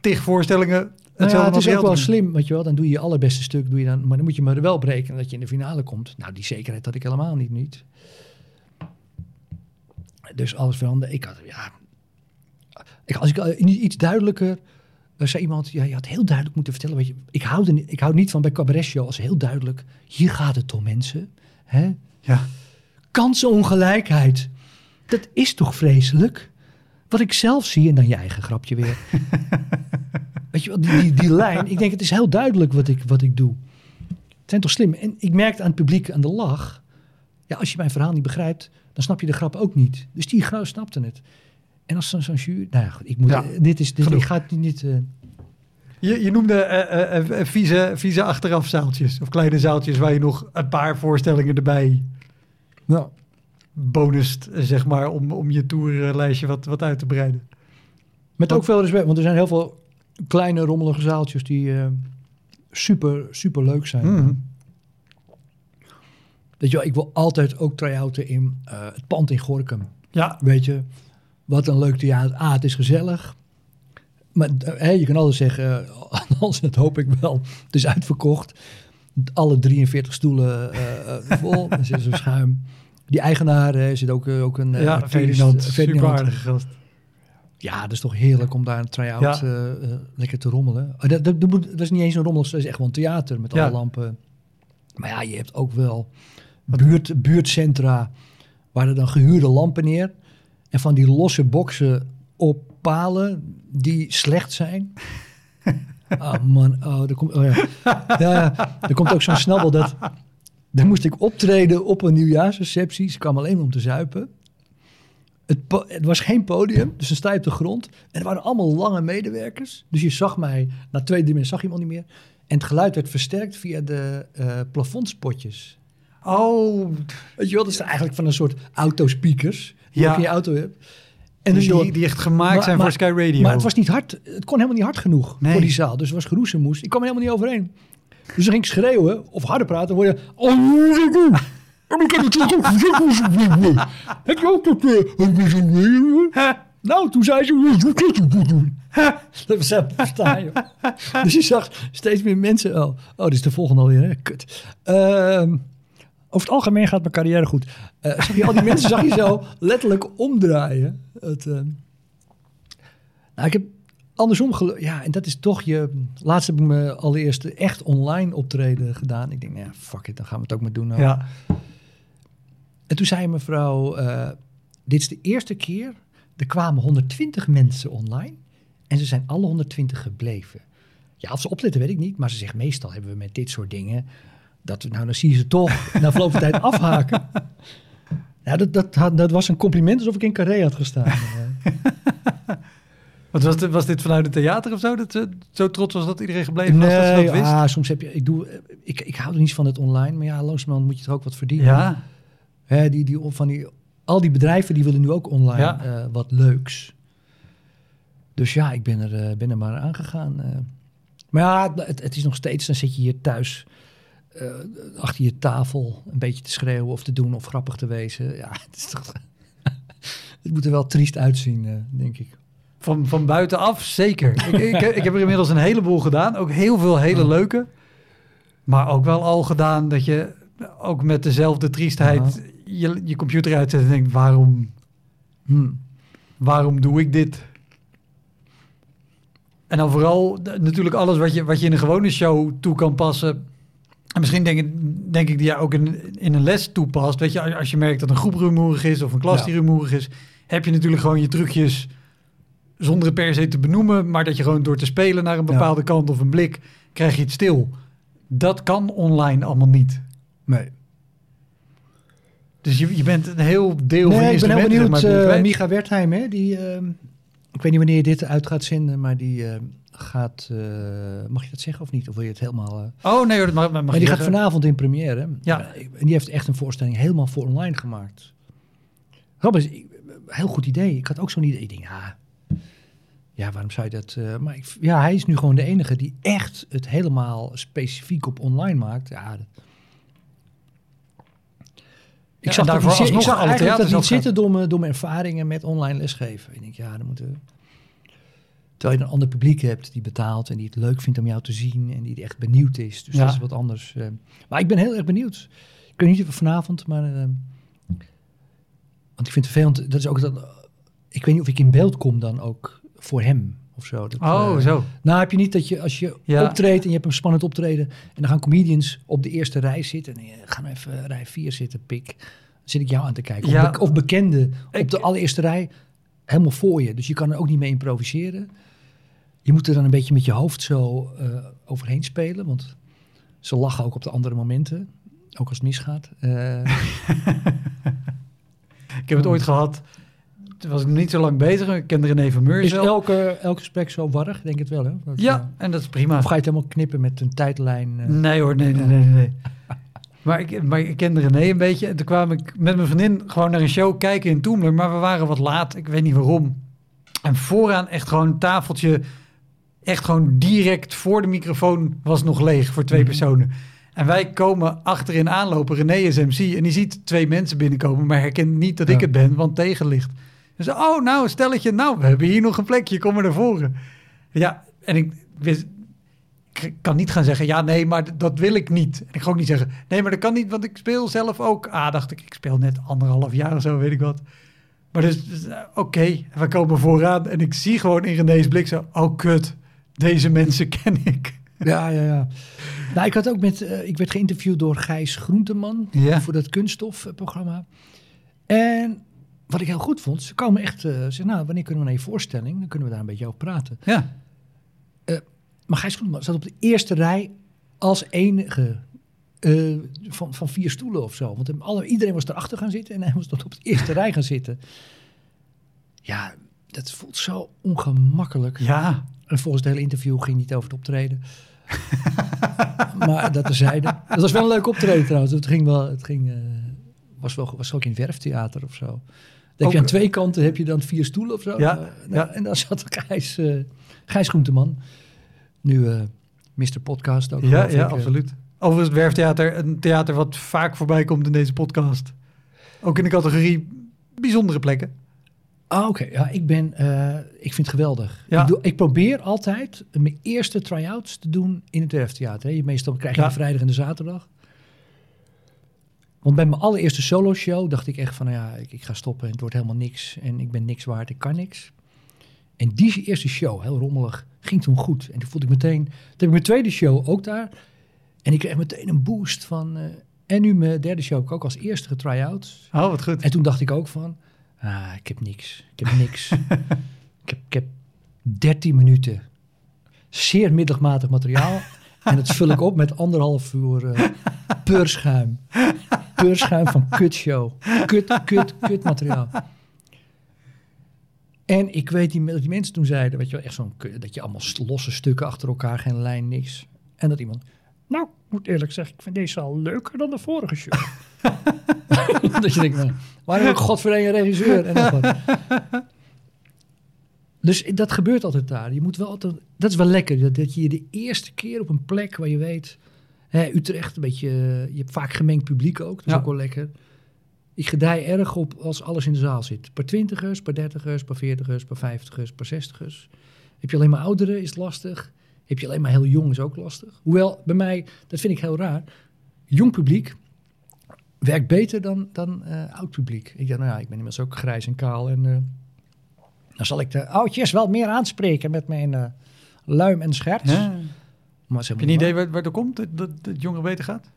tig voorstellingen... Nou ja, het is ook wel doen. Slim, weet je wel. Dan doe je je allerbeste stuk, doe je dan, maar dan moet je maar wel breken... dat je in de finale komt. Nou, die zekerheid had ik helemaal niet, niet. Dus alles veranderde. Ik had, ja... Ik, als ik iets duidelijker... zei iemand, ja, je had heel duidelijk moeten vertellen. Weet je, ik hou er, ik hou niet van bij cabaret show als heel duidelijk... Hier gaat het om, mensen. Hè? Ja. Kansenongelijkheid. Dat is toch vreselijk? Wat ik zelf zie... En dan je eigen grapje weer. Weet je wel, die, die, die lijn. Ik denk, het is heel duidelijk wat ik, wat ik doe. Het zijn toch slim. En ik merkte aan het publiek, aan de lach... Ja, als je mijn verhaal niet begrijpt... dan snap je de grap ook niet. Dus die grap snapte het. En als zo'n zo jury... Nou ja, goed, ik moet... Ja, dit is... Dit, ik ga het niet... Uh... Je, je noemde uh, uh, uh, vieze, vieze achteraf zaaltjes. Of kleine zaaltjes waar je nog een paar voorstellingen erbij... Nou, bonust, zeg maar, om, om je tourlijstje wat, wat uit te breiden. Met want, ook veel respect, want er zijn heel veel kleine rommelige zaaltjes... die uh, super, super leuk zijn. Mm. Weet je wel, ik wil altijd ook try-outen in uh, het pand in Gorinchem. Ja. Weet je, wat een leuk theater. Ah, het is gezellig. Maar eh, je kan altijd zeggen, uh, anders, dat hoop ik wel. Het is uitverkocht. Alle drieënveertig stoelen uh, vol. Er zit zo'n schuim. Die eigenaar uh, zit ook, ook een... Uh, ja, artist, Ferdinand. Super aardige gast. Ja, dat is toch heerlijk om daar een try-out ja. uh, uh, lekker te rommelen. Uh, dat, dat, dat is niet eens een rommel, dat is echt wel een theater met alle ja. lampen. Maar ja, je hebt ook wel... Buurt, buurtcentra waar er dan gehuurde lampen neer en van die losse boksen op palen die slecht zijn. Ah oh man, oh, er komt, oh ja. Ja, er komt ook zo'n snabbel dat Daar moest ik optreden op een nieuwjaarsreceptie. Ze kwam alleen om te zuipen. Het, po- het was geen podium, dus dan sta je op de grond. En er waren allemaal lange medewerkers. Dus je zag mij, na twee, drie minuten zag je iemand niet meer. En het geluid werd versterkt via de uh, plafondspotjes. Oh, weet je wel, dat is eigenlijk van een soort autospeakers. Die ja. je in je auto hebt. En dus die, door, die echt gemaakt maar, zijn maar, voor Sky Radio. Maar het was niet hard, het kon helemaal niet hard genoeg nee. voor die zaal. Dus het was geroezemoes. Ik kwam er helemaal niet overheen. Dus dan ging ik schreeuwen of harder praten. Dan word je... Oh, nou, toen zei ze... Dat ze verstaan, joh. Dus je zag steeds meer mensen... Oh, oh dit is de volgende alweer, hè? Kut. Uh, over het algemeen gaat mijn carrière goed. Uh, zag je al die mensen zag je zo letterlijk omdraaien. Het, uh... Nou, ik heb... Andersom, gelu- ja, en dat is toch je... Laatst heb ik me allereerst echt online optreden gedaan. Ik denk, nou ja, fuck it, dan gaan we het ook maar doen. Nou. Ja. En toen zei mevrouw, uh, dit is de eerste keer. Er kwamen honderdtwintig mensen online. En ze zijn alle honderdtwintig gebleven. Ja, of ze opletten, weet ik niet. Maar ze zegt, meestal hebben we met dit soort dingen... dat we, nou, dan zie je ze toch na verloop van tijd afhaken. Nou, dat, dat, had, dat was een compliment alsof ik in Carré had gestaan. Wat was, dit, was dit vanuit het theater of zo? Dat, zo trots was dat iedereen gebleven was? Nee, dat ze dat wist? Ah, soms heb je... Ik, doe, ik, ik hou er niet van het online. Maar ja, langzamerhand moet je er ook wat verdienen. Ja. Hè, die, die, van die, al die bedrijven die willen nu ook online ja. uh, wat leuks. Dus ja, ik ben er, uh, ben er maar aan gegaan. Uh. Maar ja, het, het is nog steeds... Dan zit je hier thuis... Uh, achter je tafel een beetje te schreeuwen of te doen... of grappig te wezen. Ja, het is toch... Het moet er wel triest uitzien, uh, denk ik. Van, van buitenaf, zeker. Ik, ik, ik heb er inmiddels een heleboel gedaan. Ook heel veel hele leuke. Maar ook wel al gedaan dat je ook met dezelfde triestheid... je, je computer uitzet en denkt, waarom... Hm, waarom doe ik dit? En dan vooral natuurlijk alles wat je, wat je in een gewone show toe kan passen. En misschien denk, denk ik dat je ook in, in een les toepast. Weet je, als je merkt dat een groep rumoerig is of een klas die rumoerig is... heb je natuurlijk gewoon je trucjes... zonder het per se te benoemen, maar dat je gewoon door te spelen naar een bepaalde ja. kant of een blik, krijg je het stil. Dat kan online allemaal niet. Nee. Dus je, je bent een heel deel nee, van je instrumenten. Ik ben heel benieuwd, maar uh, Micha Wertheim, hè, die, uh, ik weet niet wanneer je dit uit gaat zenden, maar die uh, gaat, uh, mag je dat zeggen of niet? Of wil je het helemaal... Uh, oh nee, hoor, dat mag, mag maar die gaat vanavond in première. Hè? Ja. En die heeft echt een voorstelling helemaal voor online gemaakt. Grappig, heel goed idee. Ik had ook zo'n idee. Ik denk, ja... Ja, waarom zou je dat... Uh, maar ik, ja, hij is nu gewoon de enige die echt het helemaal specifiek op online maakt. Ja, dat... Ik ja, zag daarvoor alsnog ik zag alle theaters dat niet zitten door mijn, door mijn ervaringen met online lesgeven. Ik denk, ja, dan moeten we... Terwijl je een ander publiek hebt die betaalt en die het leuk vindt om jou te zien en die echt benieuwd is. Dus ja. dat is wat anders. Uh, maar ik ben heel erg benieuwd. Ik weet niet even vanavond, maar... Uh, want ik vind het vervelend... Dat is ook dat, uh, ik weet niet of ik in beeld kom dan ook... voor hem of zo. Dat, oh, uh, zo. Nou, heb je niet dat je als je ja. optreedt... en je hebt een spannend optreden... en dan gaan comedians op de eerste rij zitten... en nee, gaan even rij vier zitten, pik. Dan zit ik jou aan te kijken. Ja. Of, be- of bekenden ik... op de allereerste rij... helemaal voor je. Dus je kan er ook niet mee improviseren. Je moet er dan een beetje met je hoofd zo uh, overheen spelen... want ze lachen ook op de andere momenten. Ook als het misgaat. Uh... ik heb het ooit gehad... was ik niet zo lang bezig. Ik ken René van Meurs. Is elke, elk gesprek zo warrig? Denk het wel, hè? Dat, ja, uh, en dat is prima. Of ga je het helemaal knippen met een tijdlijn? Uh, nee hoor, nee, nee, nee. nee. maar, ik, maar ik kende René een beetje. En toen kwam ik met mijn vriendin gewoon naar een show kijken in Toemler. Maar we waren wat laat. Ik weet niet waarom. En vooraan echt gewoon een tafeltje. Echt gewoon direct voor de microfoon was nog leeg voor twee mm-hmm. personen. En wij komen achterin aanlopen. René is M C. En die ziet twee mensen binnenkomen. Maar herkent niet dat ja. ik het ben, want tegenlicht. Dus, oh, nou, stelletje, nou, we hebben hier nog een plekje, kom maar naar voren. Ja, en ik, wist, ik kan niet gaan zeggen, ja, nee, maar d- dat wil ik niet. En ik ga ook niet zeggen, nee, maar dat kan niet, want ik speel zelf ook. Ah, dacht ik, ik speel net anderhalf jaar of zo, weet ik wat. Maar dus, dus oké, okay, we komen vooraan en ik zie gewoon in René's blik zo, oh, kut, deze mensen ken ik. Ja, ja, ja. Nou, ik had ook met, uh, ik werd geïnterviewd door Gijs Groenteman yeah. voor dat kunststofprogramma. En... Wat ik heel goed vond, ze komen echt... Uh, zeggen, nou, wanneer kunnen we naar je voorstelling? Dan kunnen we daar een beetje over praten. Ja. Uh, maar Gijs Groenteman zat op de eerste rij als enige Uh, van, van vier stoelen of zo. Want hem, alle, iedereen was erachter gaan zitten en hij was tot op de eerste rij gaan zitten. Ja, dat voelt zo ongemakkelijk. Ja. En volgens het hele interview ging niet over het optreden. Maar dat terzijde. Dat was wel een leuk optreden trouwens. Het ging wel, het ging, uh, was wel, was ook in het Werftheater of zo. Dat je aan twee kanten heb je dan vier stoelen of zo. Ja, uh, nou, ja. En dan zat Gijs, uh, Gijs Groenteman. Nu uh, mister Podcast ook. Ja, ja, absoluut. Overigens, het Werftheater, een theater wat vaak voorbij komt in deze podcast. Ook in de categorie bijzondere plekken. Ah, oké. Okay. Ja, ik ben, uh, ik vind het geweldig. Ja. Ik, doe, ik probeer altijd mijn eerste try-outs te doen in het Werftheater. Hè. Meestal krijg je ja. de vrijdag en de zaterdag. Want bij mijn allereerste solo-show dacht ik echt van, nou ja, ik, ik ga stoppen en het wordt helemaal niks. En ik ben niks waard, ik kan niks. En die eerste show, heel rommelig, ging toen goed. En toen voelde ik meteen, toen heb ik mijn tweede show ook daar. En ik kreeg meteen een boost van... Uh, en nu mijn derde show heb ik ook als eerste getry-out. Oh, wat goed. En toen dacht ik ook van... Ah, ik heb niks. Ik heb niks. ik, heb, ik heb dertien minuten. Zeer middelmatig materiaal. En dat vul ik op met anderhalf uur uh, peurschuim. Peurschuim van kutshow. Kut, kut, kut materiaal. En ik weet niet dat die mensen toen zeiden... Weet je wel, echt zo'n... Dat je allemaal losse stukken achter elkaar, geen lijn, niks. En dat iemand... Nou, ik moet eerlijk zeggen, ik vind deze al leuker dan de vorige show. Dat je denkt, nou, waarom heb ik godverdomme een regisseur? En dat wat. Dus dat gebeurt altijd daar. Je moet wel altijd, dat is wel lekker, dat, dat je de eerste keer op een plek waar je weet... Hè, Utrecht, een beetje, je hebt vaak gemengd publiek ook, dat is ja. ook wel lekker. Ik gedij erg op als alles in de zaal zit. Per twintigers, per dertigers, per veertigers, per vijftigers, per zestigers. Heb je alleen maar ouderen, is het lastig. Heb je alleen maar heel jong, is ook lastig. Hoewel, bij mij, dat vind ik heel raar. Jong publiek werkt beter dan, dan uh, oud publiek. Ik dacht, nou ja, ik ben inmiddels ook grijs en kaal. En uh, dan zal ik de oudjes wel meer aanspreken met mijn uh, luim en scherts. Ja. Maar heb je een idee waar, waar het komt, dat, dat het jongeren beter gaat?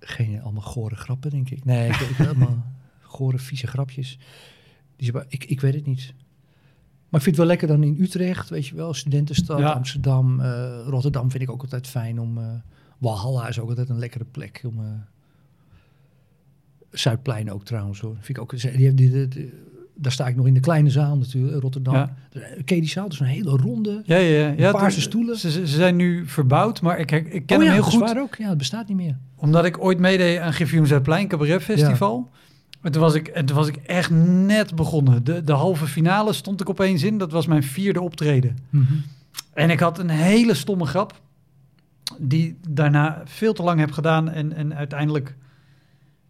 Geen, allemaal gore grappen, denk ik. Nee, ik heb allemaal gore, vieze grapjes. Die ze, ik, ik weet het niet. Maar ik vind het wel lekker dan in Utrecht, weet je wel. Studentenstad, ja. Amsterdam, uh, Rotterdam vind ik ook altijd fijn om... Uh, Walhalla is ook altijd een lekkere plek. Om, uh, Zuidplein ook trouwens, hoor. Vind ik ook, die, die, die, die, daar sta ik nog in de kleine zaal natuurlijk, Rotterdam. Ja. Ken je die zaal? Dat is een hele ronde, ja, ja, ja. paarse ja, stoelen. Ze, ze zijn nu verbouwd, maar ik, ik ken oh, ja, hem heel goed. Waar ook. Ja, het bestaat niet meer. Omdat ik ooit meedeed aan G V M Zuidplein, Cabaret Festival... Ja. En toen was ik, en toen was ik echt net begonnen. De, de halve finale stond ik opeens in. Dat was mijn vierde optreden. Mm-hmm. En ik had een hele stomme grap. Die daarna veel te lang heb gedaan. En, en uiteindelijk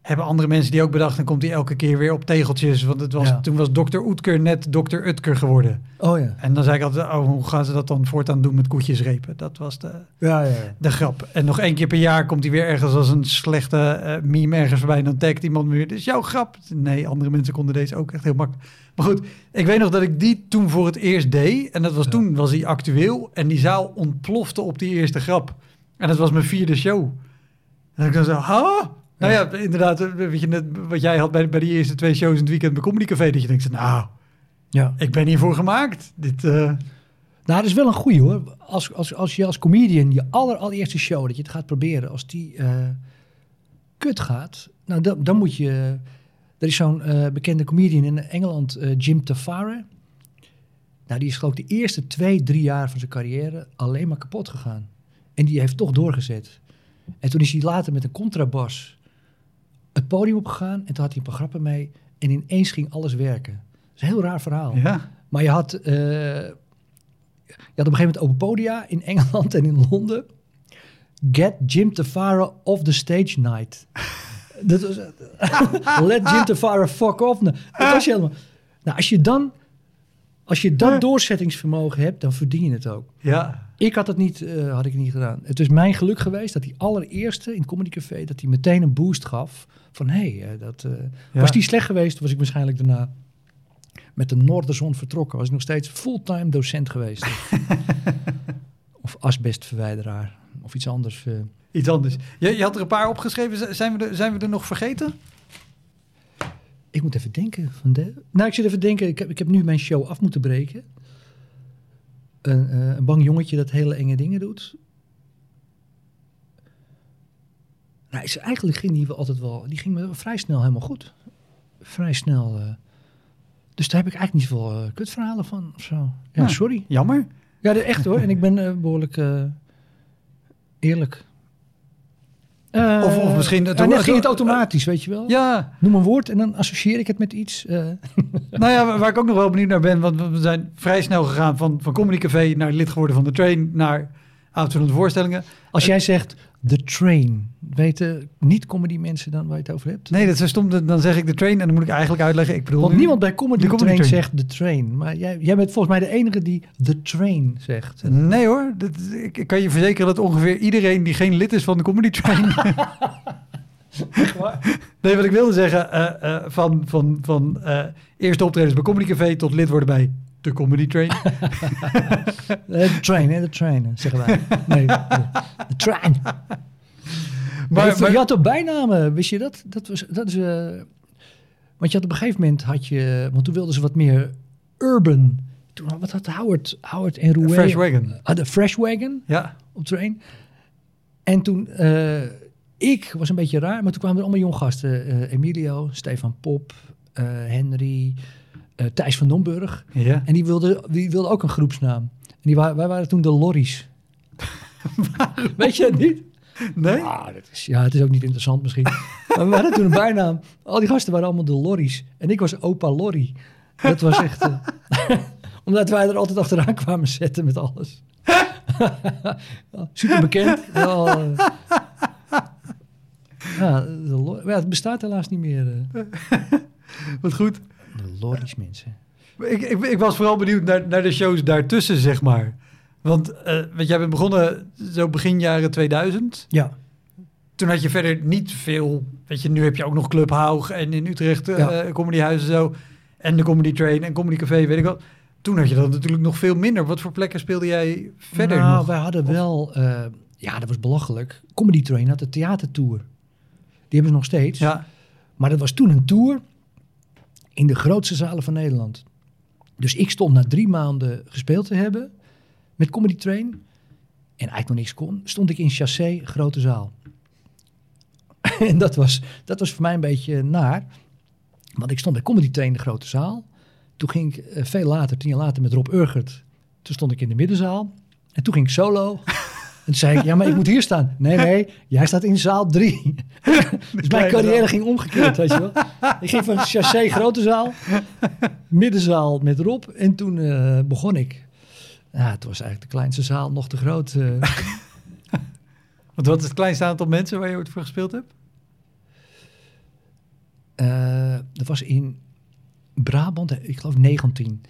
hebben andere mensen die ook bedacht... dan komt die elke keer weer op tegeltjes. Want het was, ja. toen was dokter Oetker net dokter Utker geworden. Oh, ja. En dan zei ik altijd... Oh, hoe gaan ze dat dan voortaan doen met koetjesrepen? Dat was de, ja, ja. de grap. En nog één keer per jaar komt hij weer ergens... als een slechte uh, meme ergens voorbij. En dan tagt iemand weer... Dit is jouw grap. Nee, andere mensen konden deze ook echt heel makkelijk. Maar goed, ik weet nog dat ik die toen voor het eerst deed. En dat was ja. toen was die actueel. En die zaal ontplofte op die eerste grap. En dat was mijn vierde show. En ik dan zo... Ha? Nou ja, inderdaad, weet je, net wat jij had bij, bij die eerste twee shows in het weekend bij Comedy Café, dat je denkt, nou, ja. ik ben hiervoor gemaakt. Dit, uh... Nou, dat is wel een goeie hoor. Als, als, als je als comedian je aller, allereerste show, dat je het gaat proberen, als die uh, kut gaat, nou, dan, dan moet je... Er is zo'n uh, bekende comedian in Engeland, uh, Jim Tavaré. Nou, die is geloof ik de eerste twee, drie jaar van zijn carrière alleen maar kapot gegaan. En die heeft toch doorgezet. En toen is hij later met een contrabas... het podium opgegaan en toen had hij een paar grappen mee en ineens ging alles werken. Dat is een heel raar verhaal. Ja. Maar je had, uh, je had op een gegeven moment open podia in Engeland en in Londen. Get Jim Tavaré off the stage night. Dat was, uh, let Jim Tavaré fuck off. Nou, dat was je helemaal. Nou, als je dan, als je dat doorzettingsvermogen hebt, dan verdien je het ook. Ja. Ik had het niet, uh, had ik niet gedaan. Het is mijn geluk geweest dat die allereerste in het Comedy Café... dat hij meteen een boost gaf van... hé, hey, uh, dat uh, ja. was die slecht geweest... was ik waarschijnlijk daarna met de noorderzon vertrokken. Was ik nog steeds fulltime docent geweest. Of asbestverwijderaar. Of iets anders. Uh. Iets anders. Je, je had er een paar opgeschreven. Zijn we er, zijn we er nog vergeten? Ik moet even denken. Van de... Nou, ik zit even denken. Ik heb, ik heb nu mijn show af moeten breken... Een, uh, een bang jongetje dat hele enge dingen doet. Maar is, eigenlijk ging die wel altijd wel, die ging me vrij snel helemaal goed. Vrij snel. Uh, dus daar heb ik eigenlijk niet veel uh, kutverhalen van of zo. Ja, nou, sorry. Jammer. Ja, dat echt hoor. En ik ben uh, behoorlijk uh, eerlijk. Uh, of, of misschien... Uh, dan ging het automatisch, uh, weet je wel. Ja. Noem een woord en dan associeer ik het met iets. Uh. Nou ja, waar, waar ik ook nog wel benieuwd naar ben... want we zijn vrij snel gegaan van, van Comedy Café... naar lid geworden van de Train, naar avondvullende voorstellingen. Als jij zegt de Train... weten niet comedy mensen dan waar je het over hebt? Nee, dat is zo stom. Dan zeg ik de Train en dan moet ik eigenlijk uitleggen... ik bedoel, want nu, niemand bij Comedy, comedy train, train zegt de Train. Maar jij, jij bent volgens mij de enige die de Train zegt. Nee hoor, dat, ik, ik kan je verzekeren dat ongeveer iedereen... die geen lid is van de Comedy Train... nee, wat ik wilde zeggen... Uh, uh, van, van, van uh, eerste optredens bij Comedy Café... tot lid worden bij de Comedy Train. De Train, hè, de Train, zeggen wij. Nee, de, de Train... Maar, maar, maar, je had ook bijnamen, wist je dat? Dat was, dat is, uh, want je had op een gegeven moment, had je, want toen wilden ze wat meer urban. Toen, wat had Howard, Howard en Rouet? Fresh Wagon. Hadden uh, Fresh Wagon ja. Op Train. En toen, uh, ik was een beetje raar, maar toen kwamen er allemaal jong gasten. Uh, Emilio, Stefan Pop, uh, Henry, uh, Thijs van Domburg. Ja. En die wilden die wilde ook een groepsnaam. En die, wij waren toen de Lorries. Weet je dat niet? Nee? Ah, dat is, ja, het is ook niet interessant misschien. Maar we hadden toen een bijnaam. Al die gasten waren allemaal de Lorries. En ik was opa Lorry. Dat was echt... Uh, omdat wij er altijd achteraan kwamen zetten met alles. Super bekend. Wel, uh, ja, de lor- ja, het bestaat helaas niet meer. Uh. Wat goed. De Lorries, mensen. Ik, ik, ik was vooral benieuwd naar, naar de shows daartussen, zeg maar. Want, uh, want jij bent begonnen zo begin jaren tweeduizend. Ja. Toen had je verder niet veel... Weet je, nu heb je ook nog Club Haug en in Utrecht uh, ja. Comedyhuizen zo. En de Comedy Train en Comedy Café, weet ik wat. Toen had je dat natuurlijk nog veel minder. Wat voor plekken speelde jij verder nou, nog? Nou, wij hadden wel... Uh, ja, dat was belachelijk. Comedy Train had de theatertour. Die hebben ze nog steeds. Ja. Maar dat was toen een tour in de grootste zalen van Nederland. Dus ik stond na drie maanden gespeeld te hebben... met Comedy Train, en eigenlijk nog niks kon, stond ik in Chassé, grote zaal. En dat was, dat was voor mij een beetje naar. Want ik stond bij Comedy Train, de grote zaal. Toen ging ik uh, veel later, tien jaar later, met Rob Urgert. Toen stond ik in de middenzaal. En toen ging ik solo. En toen zei ik, ja, maar ik moet hier staan. Nee, nee, jij staat in zaal drie. Dus mijn carrière ging omgekeerd, weet je wel. Ik ging van Chassé, grote zaal, middenzaal met Rob. En toen uh, begon ik. Ja, het was eigenlijk de kleinste zaal, nog te groot. Uh. Want wat is het kleinste aantal mensen waar je ooit voor gespeeld hebt? Uh, dat was in Brabant, ik geloof negentien.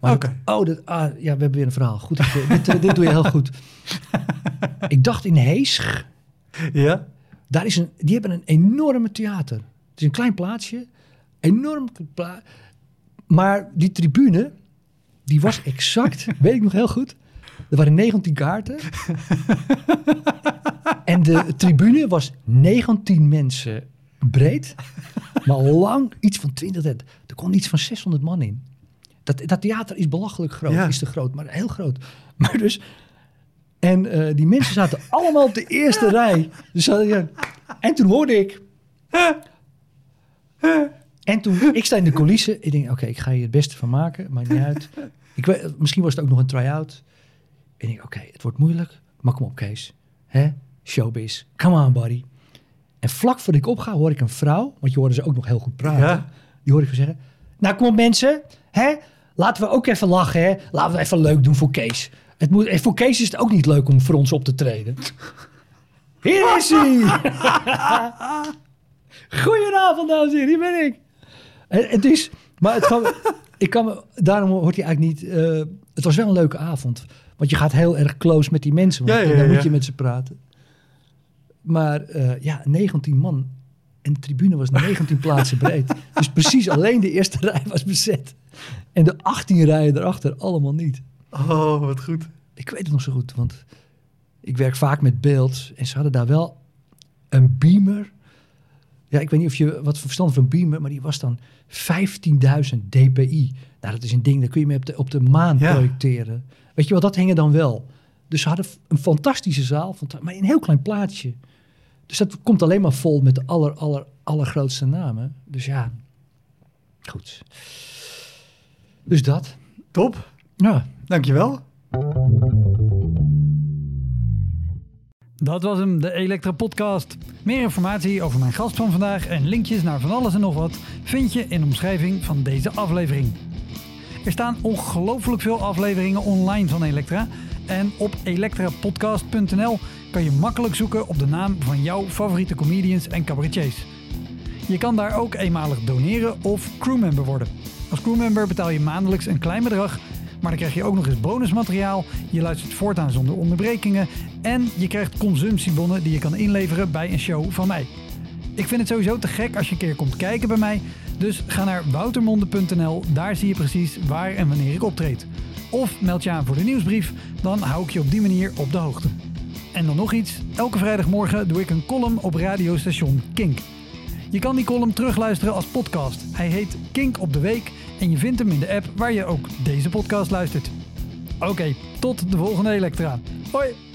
Oké. Okay. Oh, dat, ah, ja, we hebben weer een verhaal. Goed, ik, dit, dit doe je heel goed. Ik dacht in Heesch. Ja? Daar is een, die hebben een enorme theater. Het is een klein plaatsje. Enorm pla- Maar die tribune... Die was exact, weet ik nog heel goed. Er waren negentien kaarten. En de tribune was negentien mensen breed. Maar lang, iets van twintig. Er kon iets van zeshonderd man in. Dat, dat theater is belachelijk groot. Ja. Is te groot, maar heel groot. Maar dus... En uh, die mensen zaten allemaal op de eerste rij. Dus, uh, en toen hoorde ik... En toen, ik sta in de coulissen. Ik denk, oké, okay, ik ga hier het beste van maken. Maakt niet uit. Ik weet, misschien was het ook nog een try-out. En ik denk, oké, okay, het wordt moeilijk. Maar kom op, Kees. Hè? Showbiz. Come on, buddy. En vlak voordat ik opga, hoor ik een vrouw. Want je hoorde ze ook nog heel goed praten. Ja. Die hoorde ik zeggen. Nou, kom op, mensen. Hè? Laten we ook even lachen. Hè? Laten we even leuk doen voor Kees. Het moet, voor Kees is het ook niet leuk om voor ons op te treden. Hier is hij. Goedenavond, dames en heren. Hier ben ik. Het is, maar het kan, ik kan me, daarom hoort hij eigenlijk niet... Uh, het was wel een leuke avond. Want je gaat heel erg close met die mensen. Want ja, ja, dan ja. moet je met ze praten. Maar uh, ja, negentien man. En de tribune was negentien plaatsen breed. Dus precies alleen de eerste rij was bezet. En de achttien rijen erachter allemaal niet. Oh, wat goed. Ik weet het nog zo goed. Want ik werk vaak met beeld. En ze hadden daar wel een beamer... Ja, ik weet niet of je wat verstand van beamer, maar die was dan vijftienduizend dpi. Nou, dat is een ding, daar kun je mee op de, op de maan ja. projecteren. Weet je wel, dat hingen dan wel. Dus ze hadden een fantastische zaal, maar een heel klein plaatsje. Dus dat komt alleen maar vol met de aller, aller, allergrootste namen. Dus ja, goed. Dus dat. Top. Ja, dankjewel. Dat was hem, de Elektra Podcast. Meer informatie over mijn gast van vandaag en linkjes naar van alles en nog wat vind je in de omschrijving van deze aflevering. Er staan ongelooflijk veel afleveringen online van Elektra. En op elektrapodcast punt n l kan je makkelijk zoeken op de naam van jouw favoriete comedians en cabaretiers. Je kan daar ook eenmalig doneren of crewmember worden. Als crewmember betaal je maandelijks een klein bedrag, maar dan krijg je ook nog eens bonusmateriaal, je luistert voortaan zonder onderbrekingen en je krijgt consumptiebonnen die je kan inleveren bij een show van mij. Ik vind het sowieso te gek als je een keer komt kijken bij mij, dus ga naar woutermonde punt n l, daar zie je precies waar en wanneer ik optreed. Of meld je aan voor de nieuwsbrief, dan hou ik je op die manier op de hoogte. En dan nog iets, elke vrijdagmorgen doe ik een column op radiostation Kink. Je kan die column terugluisteren als podcast. Hij heet Kink op de Week en je vindt hem in de app waar je ook deze podcast luistert. Oké, okay, tot de volgende Elektra. Hoi!